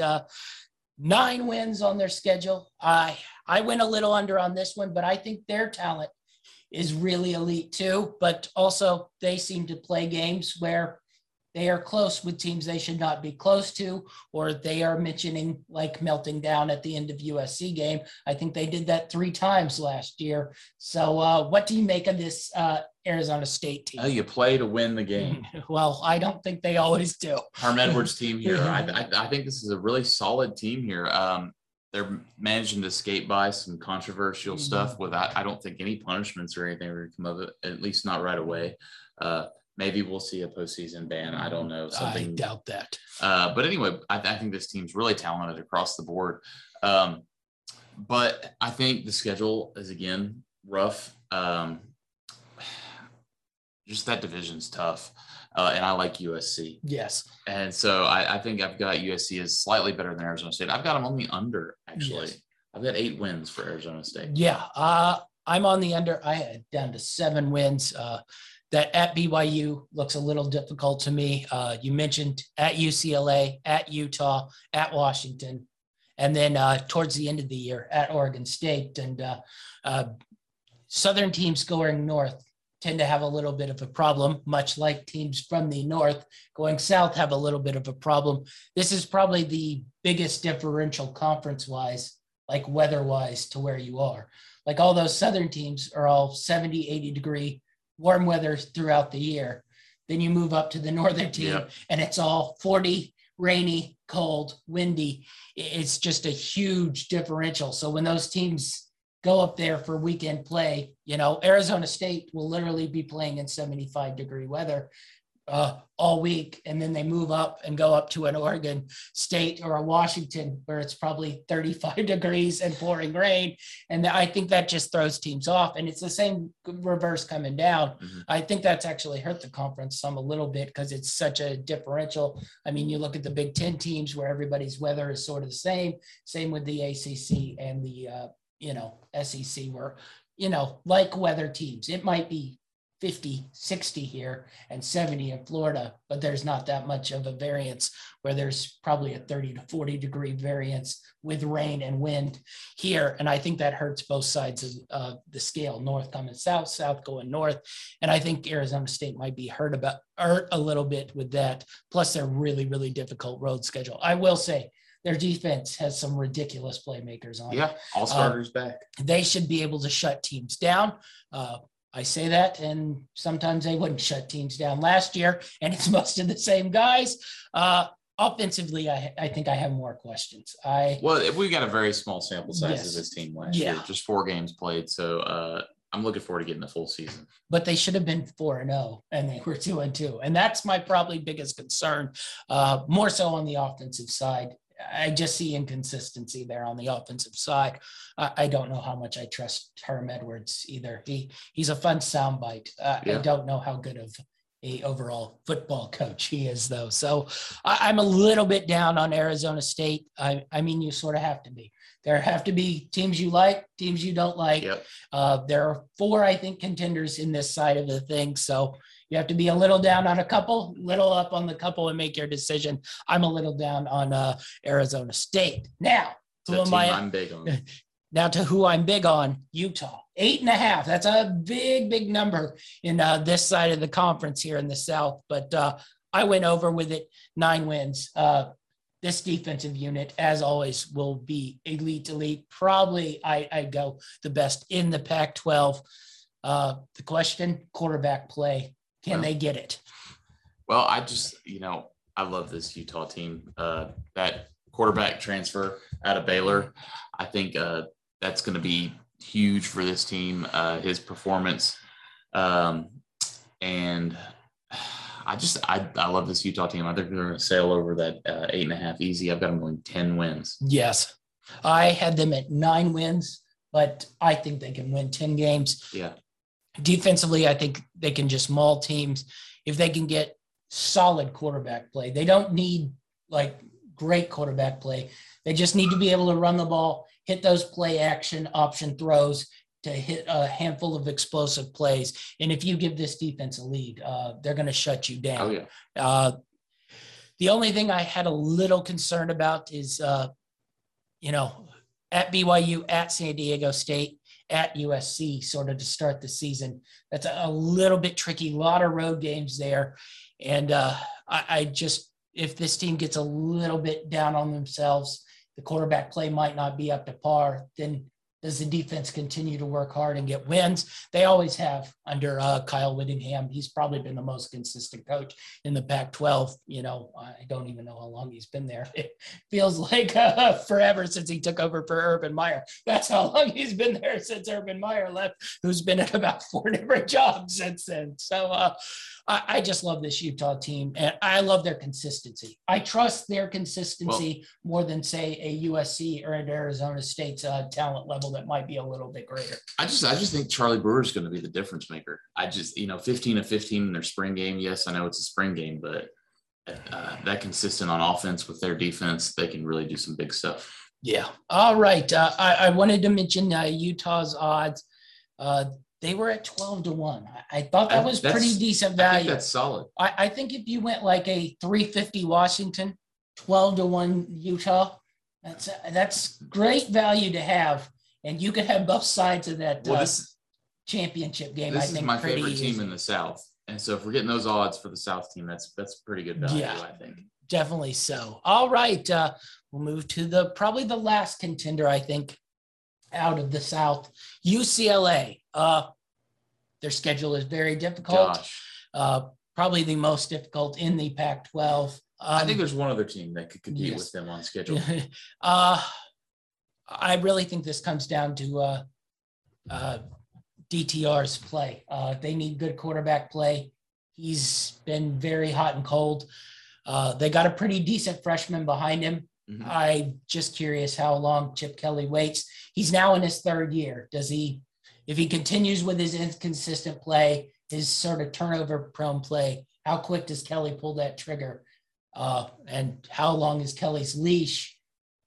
9 wins on their schedule. I went a little under on this one, but I think their talent is really elite too, but also they seem to play games where they are close with teams they should not be close to, or they are mentioning like melting down at the end of USC game. I think they did that 3 times last year. So what do you make of this Arizona State team? Oh, you play to win the game. Well, I don't think they always do. Herm Edwards' team here. I think this is a really solid team here. They're managing to skate by some controversial stuff without, I don't think, any punishments or anything are going to come of it, at least not right away. Maybe we'll see a postseason ban. I don't know. I doubt that. But anyway, I think this team's really talented across the board. But I think the schedule is, again, rough. Just that division's tough. And I like USC. Yes. And so I think I've got USC is slightly better than Arizona State. I've got them on the under, actually. Yes. I've got 8 wins for Arizona State. Yeah. I'm on the under. I had down to 7 wins. That at BYU looks a little difficult to me. You mentioned at UCLA, at Utah, at Washington, and then towards the end of the year at Oregon State. And Southern teams going north tend to have a little bit of a problem, much like teams from the north going south have a little bit of a problem. This is probably the biggest differential conference-wise, like weather-wise, to where you are. Like all those Southern teams are all 70, 80-degree warm weather throughout the year. Then you move up to the northern team, and it's all 40, rainy, cold, windy. It's just a huge differential. So when those teams go up there for weekend play, you know, Arizona State will literally be playing in 75-degree weather. all week, and then they move up and go up to an Oregon State or a Washington where it's probably 35 degrees and pouring rain. And I think that just throws teams off, and it's the same reverse coming down. Mm-hmm. I think that's actually hurt the conference some a little bit because it's such a differential. I mean, you look at the Big Ten teams where everybody's weather is sort of the same with the ACC and the, SEC where, like weather teams, it might be 50, 60 here and 70 in Florida, but there's not that much of a variance where there's probably a 30 to 40 degree variance with rain and wind here. And I think that hurts both sides of the scale, north coming south, south going north. And I think Arizona State might be hurt a little bit with that. Plus they're really, really difficult road schedule. I will say their defense has some ridiculous playmakers on it. Yeah, all starters back. They should be able to shut teams down. I say that, and sometimes they wouldn't shut teams down last year, and it's most of the same guys. Offensively, I think I have more questions. We've got a very small sample size of this team last year, just 4 games played. So I'm looking forward to getting the full season. But they should have been 4-0, and they were 2-2, and that's my probably biggest concern, more so on the offensive side. I just see inconsistency there on the offensive side. I don't know how much I trust Herm Edwards either. He's a fun soundbite. I don't know how good of a overall football coach he is though. So I'm a little bit down on Arizona State. I mean, you sort of have to be. There have to be teams you like, teams you don't like. Yep. There are 4, I think, contenders in this side of the thing. So you have to be a little down on a couple, little up on the couple, and make your decision. I'm a little down on Arizona State. Now, to who I'm big on, Utah. 8.5. That's a big, big number in this side of the conference here in the South. But I went over with it, 9 wins. This defensive unit, as always, will be elite. Probably I go the best in the Pac-12. The question, quarterback play. Can they get it? Well, I just, I love this Utah team. That quarterback transfer out of Baylor, I think that's going to be huge for this team, his performance. And I just, I love this Utah team. I think they're going to sail over that 8.5 easy. I've got them going 10 wins. Yes. I had them at 9 wins, but I think they can win 10 games. Yeah. Defensively, I think they can just maul teams if they can get solid quarterback play. They don't need great quarterback play. They just need to be able to run the ball, hit those play action option throws to hit a handful of explosive plays. And if you give this defense a lead, they're going to shut you down. Oh, yeah. The only thing I had a little concern about is, at BYU, at San Diego State, at USC sort of to start the season. That's a little bit tricky, a lot of road games there. And I just, if this team gets a little bit down on themselves, the quarterback play might not be up to par, then does the defense continue to work hard and get wins? They always have under Kyle Whittingham. He's probably been the most consistent coach in the Pac-12. I don't even know how long he's been there. It feels like forever since he took over for Urban Meyer. That's how long he's been there since Urban Meyer left, who's been at about 4 different jobs since then. So I just love this Utah team, and I love their consistency. I trust their consistency more than, say, a USC or an Arizona State's talent level that might be a little bit greater. I just think Charlie Brewer is going to be the difference maker. 15-15 in their spring game. Yes, I know it's a spring game, but that consistent on offense with their defense, they can really do some big stuff. Yeah. All right. I wanted to mention Utah's odds. They were at 12-1. I thought that was pretty decent value. I think that's solid. I think if you went like a 350 Washington, 12-1 Utah, that's great value to have. And you could have both sides of that championship game. This is my favorite team in the South. And so if we're getting those odds for the South team, that's pretty good value, I think. Definitely so. All right. We'll move to probably the last contender, I think, out of the South, UCLA. Their schedule is very difficult. Probably the most difficult in the Pac-12. I think there's one other team that could compete with them on schedule. I really think this comes down to DTR's play. They need good quarterback play. He's been very hot and cold. They got a pretty decent freshman behind him. Mm-hmm. I'm just curious how long Chip Kelly waits. He's now in his third year. Does he, if he continues with his inconsistent play, his sort of turnover prone play, how quick does Kelly pull that trigger? And how long is Kelly's leash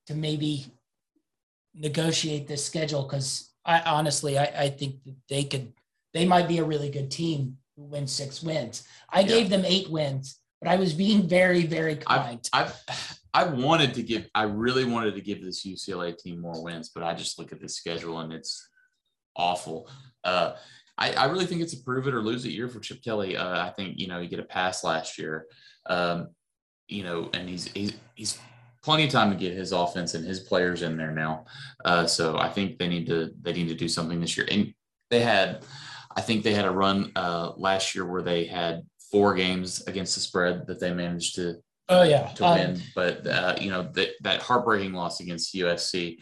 to maybe negotiate this schedule? Because I honestly, I think that they might be a really good team who wins 6 wins. I gave them 8 wins, but I was being very, very kind. I really wanted to give this UCLA team more wins, but I just look at this schedule and it's awful. I really think it's a prove it or lose it year for Chip Kelly. I think, you get a pass last year, and he's plenty of time to get his offense and his players in there now. So I think they need to do something this year. And I think they had a run last year where they had 4 games against the spread that they managed to. To win. But, that heartbreaking loss against USC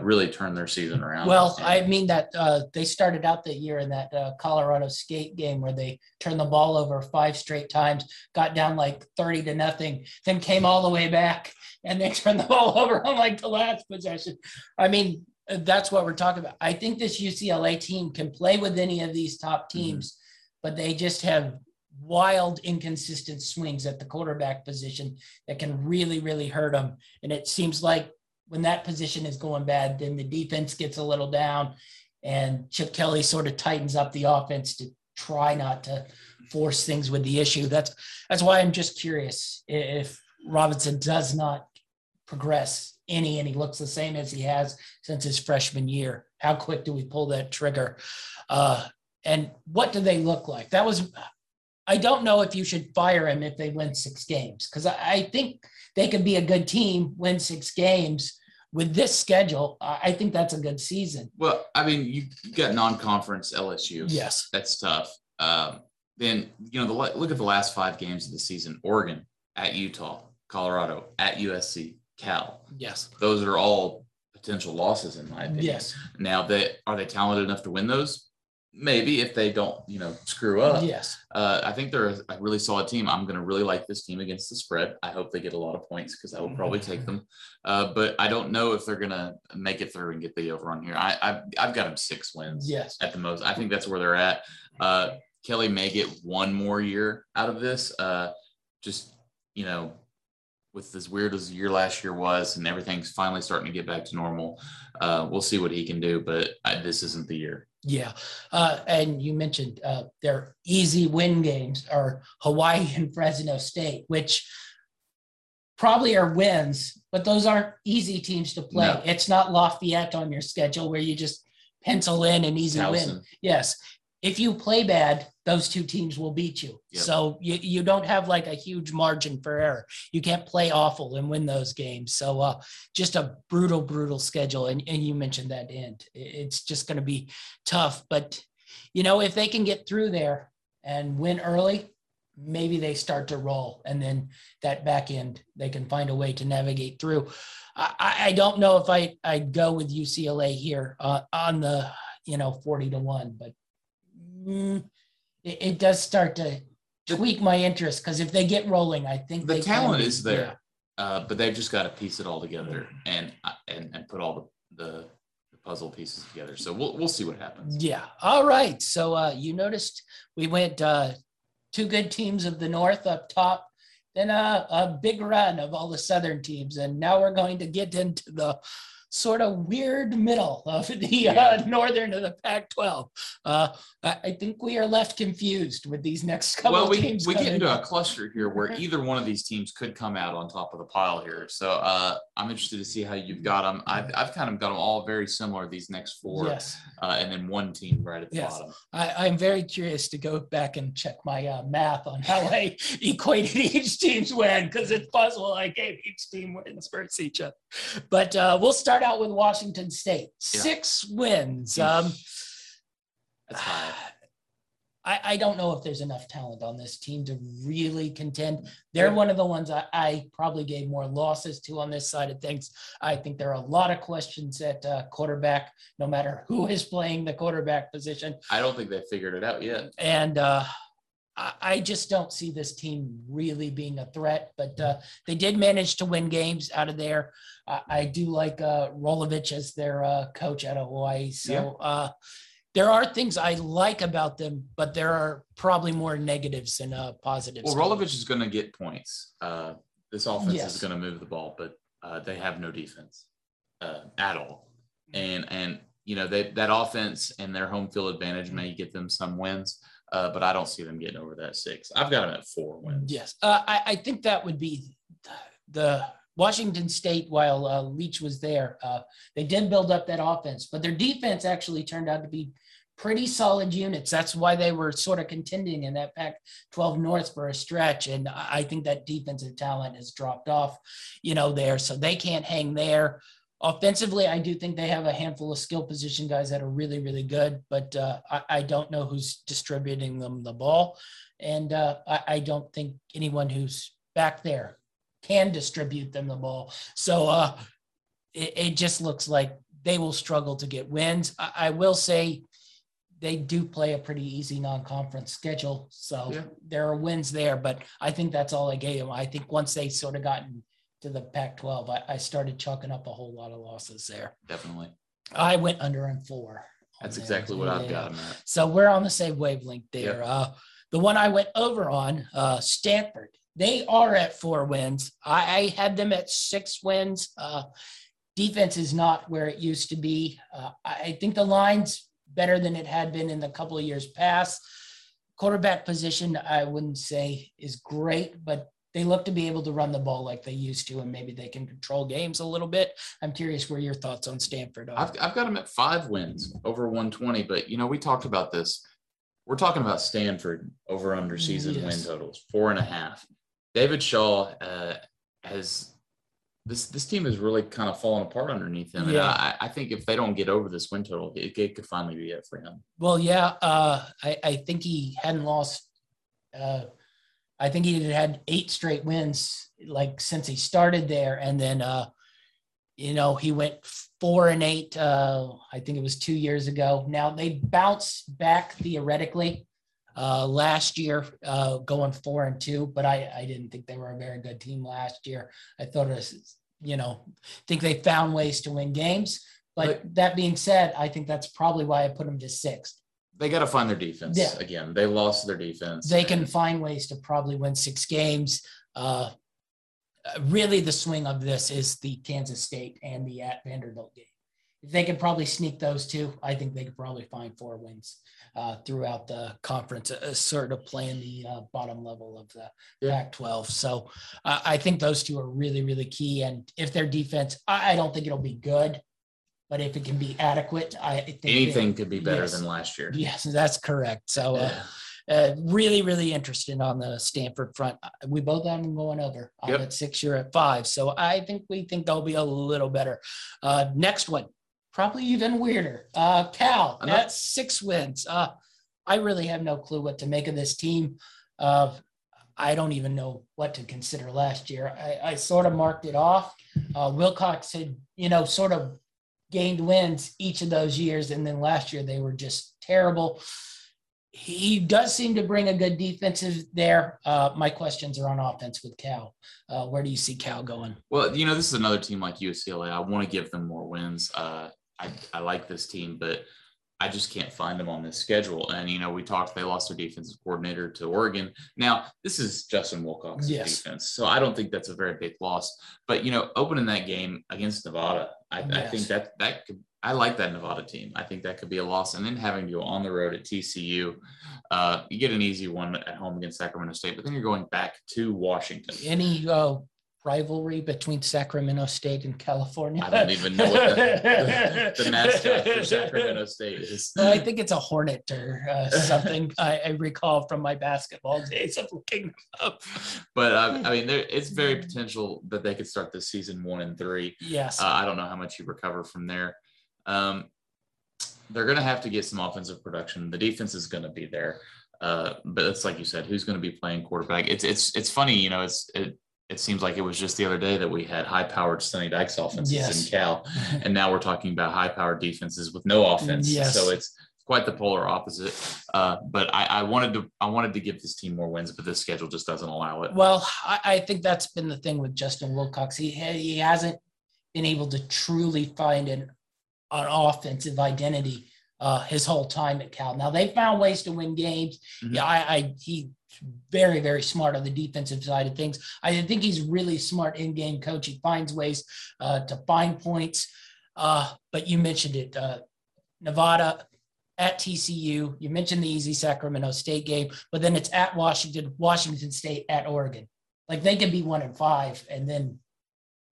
really turned their season around. Well, I mean that they started out the year in that Colorado State game where they turned the ball over 5 straight times, got down like 30-0, then came all the way back and they turned the ball over on like the last possession. I mean, that's what we're talking about. I think this UCLA team can play with any of these top teams, but they just have wild, inconsistent swings at the quarterback position that can really, really hurt them. And it seems like when that position is going bad, then the defense gets a little down and Chip Kelly sort of tightens up the offense to try not to force things with the issue. That's why I'm just curious if Robinson does not progress and he looks the same as he has since his freshman year, how quick do we pull that trigger? And what do they look like? I don't know if you should fire him if they win 6 games, because I think they could be a good team, win 6 games. With this schedule, I think that's a good season. Well, I mean, you got non-conference LSU. Yes. That's tough. Then, look at the last 5 games of the season. Oregon at Utah, Colorado at USC, Cal. Yes. Those are all potential losses in my opinion. Yes. Now, are they talented enough to win those? Maybe if they don't, screw up. Yes. I think they're a really solid team. I'm going to really like this team against the spread. I hope they get a lot of points because I will probably take them. But I don't know if they're going to make it through and get the over on here. I've got them 6 wins at the most. I think that's where they're at. Kelly may get 1 more year out of this. With as weird as the year last year was and everything's finally starting to get back to normal, we'll see what he can do, but this isn't the year. Yeah. And you mentioned their easy win games are Hawaii and Fresno State, which probably are wins, but those aren't easy teams to play. No. It's not Lafayette on your schedule where you just pencil in an easy win. Yes. If you play bad, those 2 teams will beat you. Yep. So you don't have like a huge margin for error. You can't play awful and win those games. So just a brutal, brutal schedule. And you mentioned that end. It's just going to be tough. But, if they can get through there and win early, maybe they start to roll. And then that back end, they can find a way to navigate through. I don't know if I'd go with UCLA here on the, 40-1, but. It does start to tweak my interest because if they get rolling, I think the talent is there, but they've just got to piece it all together and put all the puzzle pieces together. So we'll see what happens. Yeah. All right. So you noticed we went 2 good teams of the North up top, then a big run of all the Southern teams, and now we're going to get into the sort of weird middle of the northern of the Pac-12. I think we are left confused with these next couple of teams. Well, we get into a cluster here where either one of these teams could come out on top of the pile here. So I'm interested to see how you've got them. I've kind of got them all very similar, these next 4, and then 1 team right at the bottom. I'm very curious to go back and check my math on how I equated each team's win, because it's possible I gave each team wins versus each other. But we'll start out with Washington State. 6 wins. That's high. I don't know if there's enough talent on this team to really contend. They're one of the ones I probably gave more losses to on this side of things. I think there are a lot of questions at quarterback, no matter who is playing the quarterback position. I don't think they figured it out yet. And I just don't see this team really being a threat, but they did manage to win games out of there. I do like Rolovich as their coach out of Hawaii. So there are things I like about them, but there are probably more negatives than positives. Well, Rolovich is going to get points. This offense is going to move the ball, but they have no defense at all. And you know, that offense and their home field advantage may get them some wins. But I don't see them getting over that 6. I've got them at 4 wins. Yes. I think that would be the Washington State while Leach was there. They did build up that offense, but their defense actually turned out to be pretty solid units. That's why they were sort of contending in that Pac-12 North for a stretch. And I think that defensive talent has dropped off, you know, there. So they can't hang there. Offensively, I do think they have a handful of skill position guys that are really, really good, but I don't know who's distributing them the ball. And I don't think anyone who's back there can distribute them the ball. So it just looks like they will struggle to get wins. I will say they do play a pretty easy non-conference schedule. So there are wins there, but I think that's all I gave them. I think once they sort of gotten to the Pac-12, I started chalking up a whole lot of losses there. Definitely. I went under on 4. That's exactly what I've got. So we're on the same wavelength there. Yep. The one I went over on, Stanford, they are at 4 wins. I had them at 6 wins. Defense is not where it used to be. I think the line's better than it had been in the couple of years past. Quarterback position, I wouldn't say is great, but they look to be able to run the ball like they used to, and maybe they can control games a little bit. I'm curious where your thoughts on Stanford are. I've got them at 5 wins over 120, but, you know, we talked about this. We're talking about Stanford over under season win totals, 4.5. David Shaw has – this team has really kind of fallen apart underneath him. Yeah. And I think if they don't get over this win total, it could finally be it for him. Well, yeah, I think he hadn't lost I think he had 8 straight wins, like, since he started there. And then, you know, he went 4-8, I think it was 2 years ago. Now, they bounced back theoretically last year, going 4-2, but I didn't think they were a very good team last year. I thought it was, you know, think they found ways to win games. But that being said, I think that's probably why I put them to 6th. They got to find their defense again. They lost their defense. They can find ways to probably win 6 games. Really, the swing of this is the Kansas State and the at Vanderbilt game. If they can probably sneak those 2, I think they could probably find 4 wins throughout the conference, sort of playing the bottom level of the Pac-12. So I think those 2 are really, really key. And if their defense, I don't think it'll be good. But if it can be adequate, I think anything could be better than last year. Yes, that's correct. So really, really interested on the Stanford front. We both had them going over. I'm at 6, you're at 5. So I think we think they'll be a little better. Next one, probably even weirder. Cal, that's 6 wins. I really have no clue what to make of this team. I don't even know what to consider last year. I sort of marked it off. Wilcox had, you know, sort of gained wins each of those years, and then last year they were just terrible. He does seem to bring a good defensive there. My questions are on offense with Cal. Where do you see Cal going? Well, you know, this is another team like UCLA. I want to give them more wins. I like this team, but I just can't find them on this schedule. And, you know, we talked, they lost their defensive coordinator to Oregon. Now, this is Justin Wilcox's defense, so I don't think that's a very big loss. But, you know, opening that game against Nevada, I think that could – I like that Nevada team. I think that could be a loss. And then having to go on the road at TCU, you get an easy one at home against Sacramento State, but then you're going back to Washington. Any rivalry between Sacramento State and California? I don't even know what the mascot for Sacramento State is. Well, I think it's a hornet or something. I recall from my basketball days of looking up. But I mean, it's very potential that they could start this season 1-3. Yes. I don't know how much you recover from there. They're going to have to get some offensive production. The defense is going to be there, but it's like you said, who's going to be playing quarterback? It's funny, you know. It seems like it was just the other day that we had high-powered Sonny Dykes offenses in Cal, and now we're talking about high-powered defenses with no offense. Yes. So it's quite the polar opposite. But I wanted to give this team more wins, but this schedule just doesn't allow it. Well, I think that's been the thing with Justin Wilcox. He hasn't been able to truly find an offensive identity his whole time at Cal. Now they found ways to win games. Mm-hmm. Yeah, he's very, very smart on the defensive side of things. I think he's really smart in-game coach. He finds ways to find points. But you mentioned it, Nevada at TCU. You mentioned the easy Sacramento State game, but then it's at Washington, Washington State at Oregon. Like they could be 1-5, and then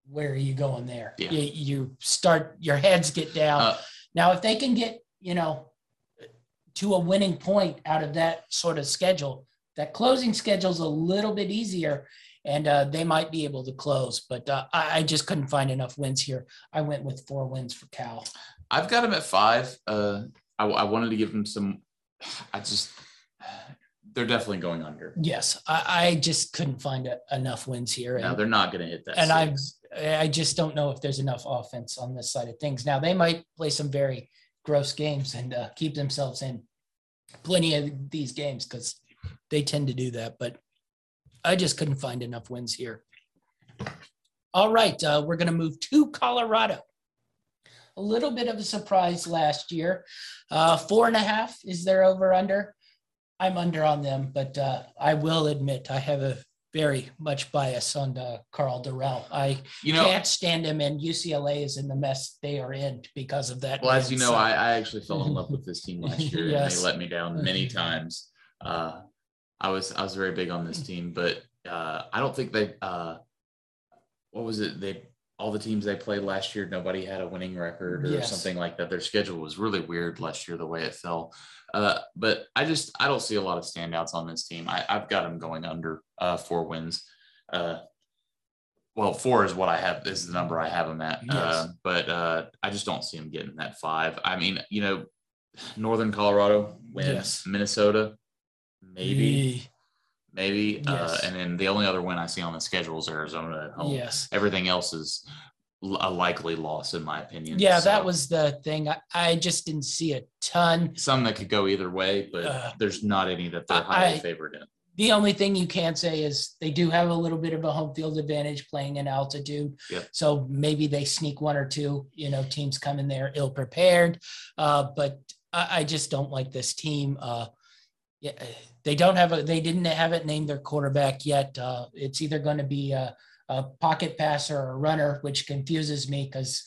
where are you going there? Yeah. You start, your heads get down. Now, if they can get, to a winning point out of that sort of schedule, that closing schedule's a little bit easier, and they might be able to close, but I just couldn't find enough wins here. I went with 4 wins for Cal. I've got them at 5. I wanted to give them some – they're definitely going under. Yes, I just couldn't find enough wins here. And, no, they're not going to hit that. And I just don't know if there's enough offense on this side of things. Now, they might play some very gross games and keep themselves in plenty of these games because they tend to do that, but – I just couldn't find enough wins here. All right, we're going to move to Colorado. A little bit of a surprise last year. 4.5 is their over-under. I'm under on them, but I will admit I have a very much bias on Carl Durrell. I can't stand him, and UCLA is in the mess they are in because of that. Well, as you know, so. I actually fell in love with this team last year, yes. And they let me down many times. I was very big on this team, but I don't think they all the teams they played last year, nobody had a winning record or something like that. Their schedule was really weird last year, the way it fell. But I don't see a lot of standouts on this team. I've got them going under 4 wins. 4 is what I have. This is the number I have them at. Yes. But I just don't see them getting that 5. I mean, Northern Colorado wins. Yes. Minnesota. Maybe. Yes. And then the only other win I see on the schedule is Arizona at home. Yes. Everything else is a likely loss, in my opinion. Yeah, so that was the thing. I just didn't see a ton. Some that could go either way, but there's not any that they're highly favored in. The only thing you can say is they do have a little bit of a home field advantage playing in altitude. Yep. So maybe they sneak one or two, teams come in there ill-prepared. But I just don't like this team. Yeah, they didn't have it named their quarterback yet. It's either going to be a pocket passer or a runner, which confuses me because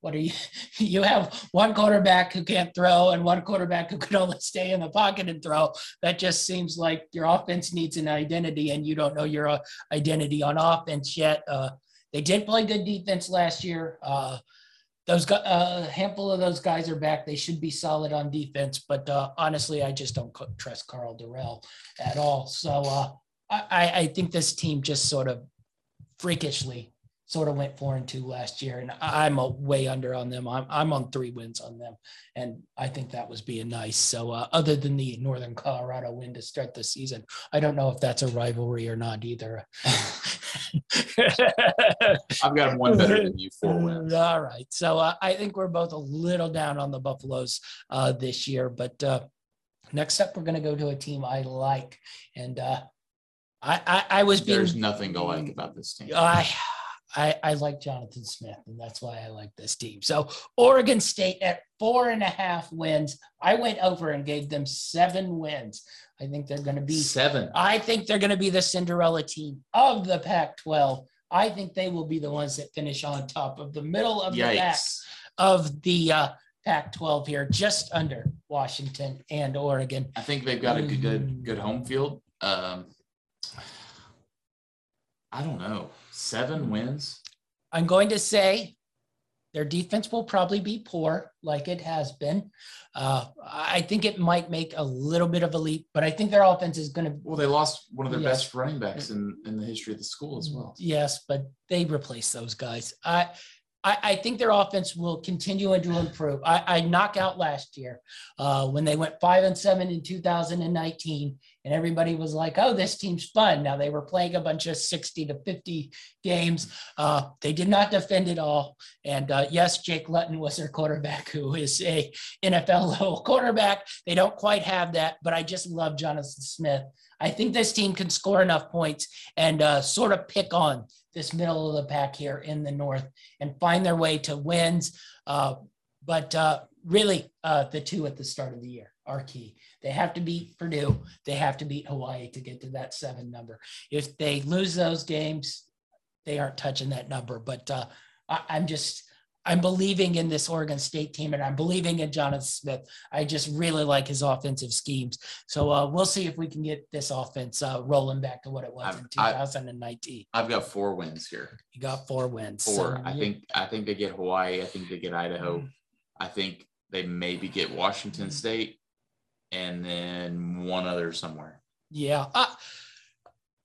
what are you? You have one quarterback who can't throw and one quarterback who can only stay in the pocket and throw. That just seems like your offense needs an identity, and you don't know your identity on offense yet. They did play good defense last year. A handful of those guys are back. They should be solid on defense, but honestly, I just don't trust Carl Durrell at all. So I think this team just sort of freakishly went 4-2 last year, and I'm way under on them. I'm on 3 wins on them, and I think that was being nice. So other than the Northern Colorado win to start the season, I don't know if that's a rivalry or not either. I've got one better than you, 4 wins. All right. So I think we're both a little down on the Buffaloes this year. But next up, we're going to go to a team I like. And I was being – there's nothing to like about this team. I like Jonathan Smith, and that's why I like this team. So Oregon State at 4.5 wins. I went over and gave them 7 wins. I think they're going to be 7. I think they're going to be the Cinderella team of the Pac-12. I think they will be the ones that finish on top of the middle of the pack of the Pac-12 here, just under Washington and Oregon. I think they've got a good home field. I don't know. 7 wins? I'm going to say their defense will probably be poor, like it has been. I think it might make a little bit of a leap, but I think their offense is going to – well, they lost one of their best running backs in the history of the school as well. Yes, but they replaced those guys. I I think their offense will continue and to improve. I knock out last year when they went 5-7 in 2019, and everybody was like, oh, this team's fun. Now they were playing a bunch of 60 to 50 games. They did not defend at all. And yes, Jake Luton was their quarterback, who is a NFL level quarterback. They don't quite have that, but I just love Jonathan Smith. I think this team can score enough points and sort of pick on this middle of the pack here in the North and find their way to wins. But really, the two at the start of the year are key. They have to beat Purdue. They have to beat Hawaii to get to that 7 number. If they lose those games, they aren't touching that number. But I'm believing in this Oregon State team, and I'm believing in Jonathan Smith. I just really like his offensive schemes. So we'll see if we can get this offense rolling back to what it was in 2019. I've got 4 wins here. You got 4 wins. 4. So I think they get Hawaii. I think they get Idaho. I think they maybe get Washington State, and then one other somewhere. Yeah.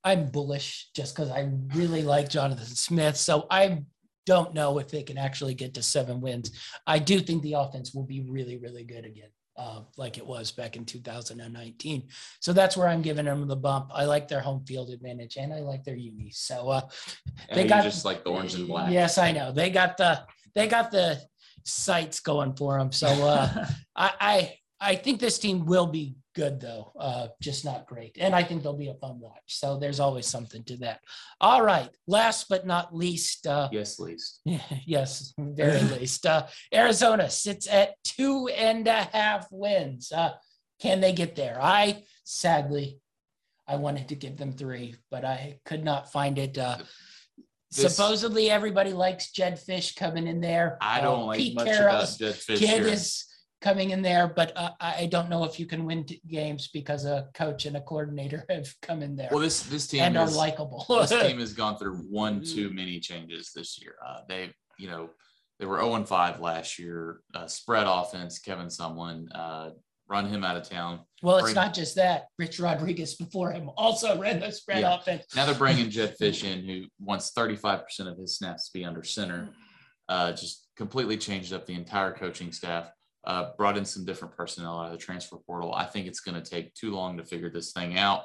I'm bullish just because I really like Jonathan Smith. So I don't know if they can actually get to 7 wins. I do think the offense will be really, really good again, like it was back in 2019. So that's where I'm giving them the bump. I like their home field advantage, and I like their uni. So they got just like the orange and black. Yes, I know. They got the sights going for them. So I think this team will be good, though, just not great. And I think they'll be a fun watch. So there's always something to that. All right. Last but not least. Least. Yes, very least. Arizona sits at 2.5 wins. Can they get there? I wanted to give them 3, but I could not find it. Supposedly everybody likes Jed Fish coming in there. I don't like Pete much Carroll's about Jed Fish here. Coming in there, but I don't know if you can win games because a coach and a coordinator have come in there. Well, this team and are likable. This team has gone through one too many changes this year. They were 0-5 last year. Spread offense, Kevin Sumlin, run him out of town. Well, it's not just that. Rich Rodriguez before him also ran the spread offense. Now they're bringing Jed Fish in, who wants 35% of his snaps to be under center. Just completely changed up the entire coaching staff. Brought in some different personnel out of the transfer portal. I think it's going to take too long to figure this thing out.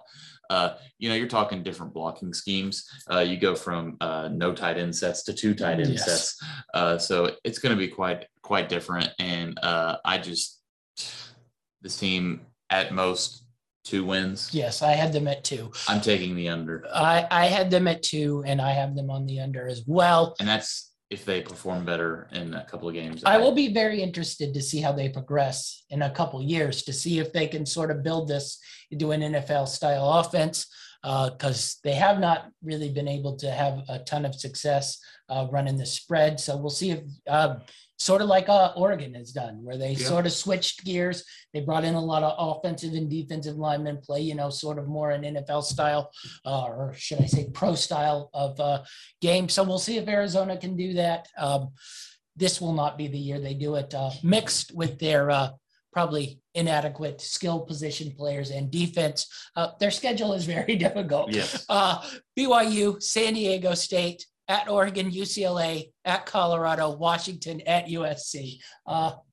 You're talking different blocking schemes. You go from no tight end sets to 2 tight end sets. So it's going to be quite different. And this team at most 2 wins. Yes, I had them at 2. I'm taking the under. I had them at 2, and I have them on the under as well. And that's if they perform better in a couple of games. I will be very interested to see how they progress in a couple of years to see if they can sort of build this into an NFL-style offense because they have not really been able to have a ton of success running the spread. So we'll see if sort of like Oregon has done where they sort of switched gears. They brought in a lot of offensive and defensive linemen play, sort of more an NFL style or should I say pro style of game. So we'll see if Arizona can do that. This will not be the year they do it mixed with their probably inadequate skill position players and defense. Their schedule is very difficult. Yes. BYU, San Diego State, at Oregon, UCLA, at Colorado, Washington, at USC.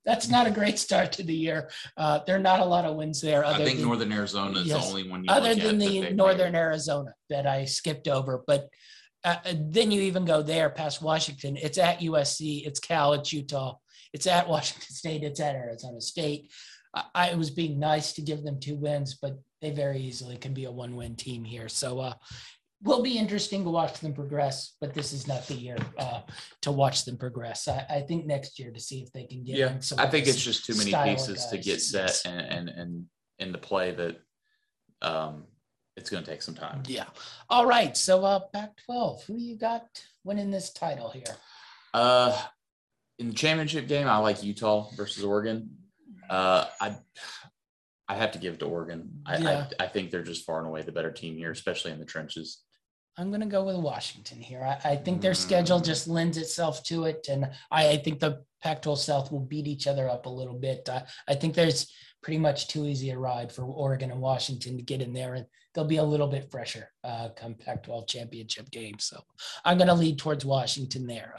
That's not a great start to the year. There are not a lot of wins there. I think Northern Arizona is the only one you other than the Northern Arizona that I skipped over. But then you even go there past Washington. It's at USC. It's Cal. It's Utah. It's at Washington State. It's at Arizona State. I was being nice to give them 2 wins, but they very easily can be a 1-win team here. So, will be interesting to watch them progress, but this is not the year to watch them progress. I think next year to see if they can get in some. I think it's just too many pieces to get set and into play that it's going to take some time. Yeah. All right. So Pac-12, who you got winning this title here? In the championship game, I like Utah versus Oregon. I have to give it to Oregon. I think they're just far and away the better team here, especially in the trenches. I'm going to go with Washington here. I think their schedule just lends itself to it, and I think the Pac-12 South will beat each other up a little bit. I think there's pretty much too easy a ride for Oregon and Washington to get in there, and they'll be a little bit fresher come Pac-12 championship game. So I'm going to lead towards Washington there.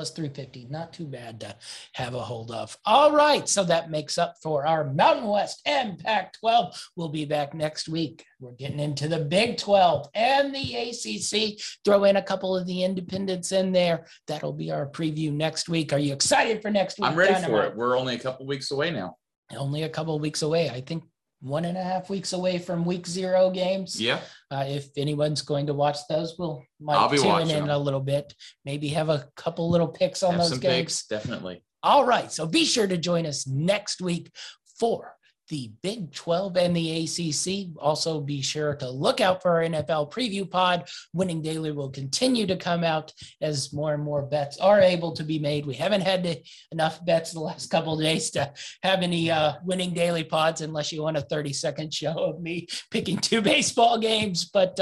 plus 350. Not too bad to have a hold of. All right, so that makes up for our Mountain West and Pac-12. We'll be back next week. We're getting into the Big 12 and the ACC. Throw in a couple of the independents in there. That'll be our preview next week. Are you excited for next week? I'm ready for it. We're only a couple weeks away now. Only a couple of weeks away. I think 1.5 weeks away from week 0 games. Yeah. If anyone's going to watch those, we'll might tune in a little bit. Maybe have a couple little picks on those games. Definitely. All right. So be sure to join us next week for the Big 12 and the ACC. Also be sure to look out for our NFL preview pod. Winning Daily will continue to come out as more and more bets are able to be made. We haven't had enough bets the last couple of days to have any Winning Daily pods, unless you want a 30-second show of me picking 2 baseball games. But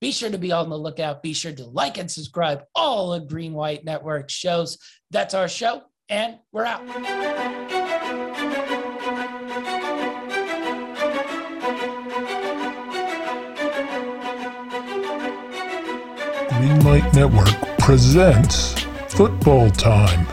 be sure to be on the lookout. Be sure to like and subscribe all of Green White Network shows. That's our show, and we're out. Green Light Network presents Football Time.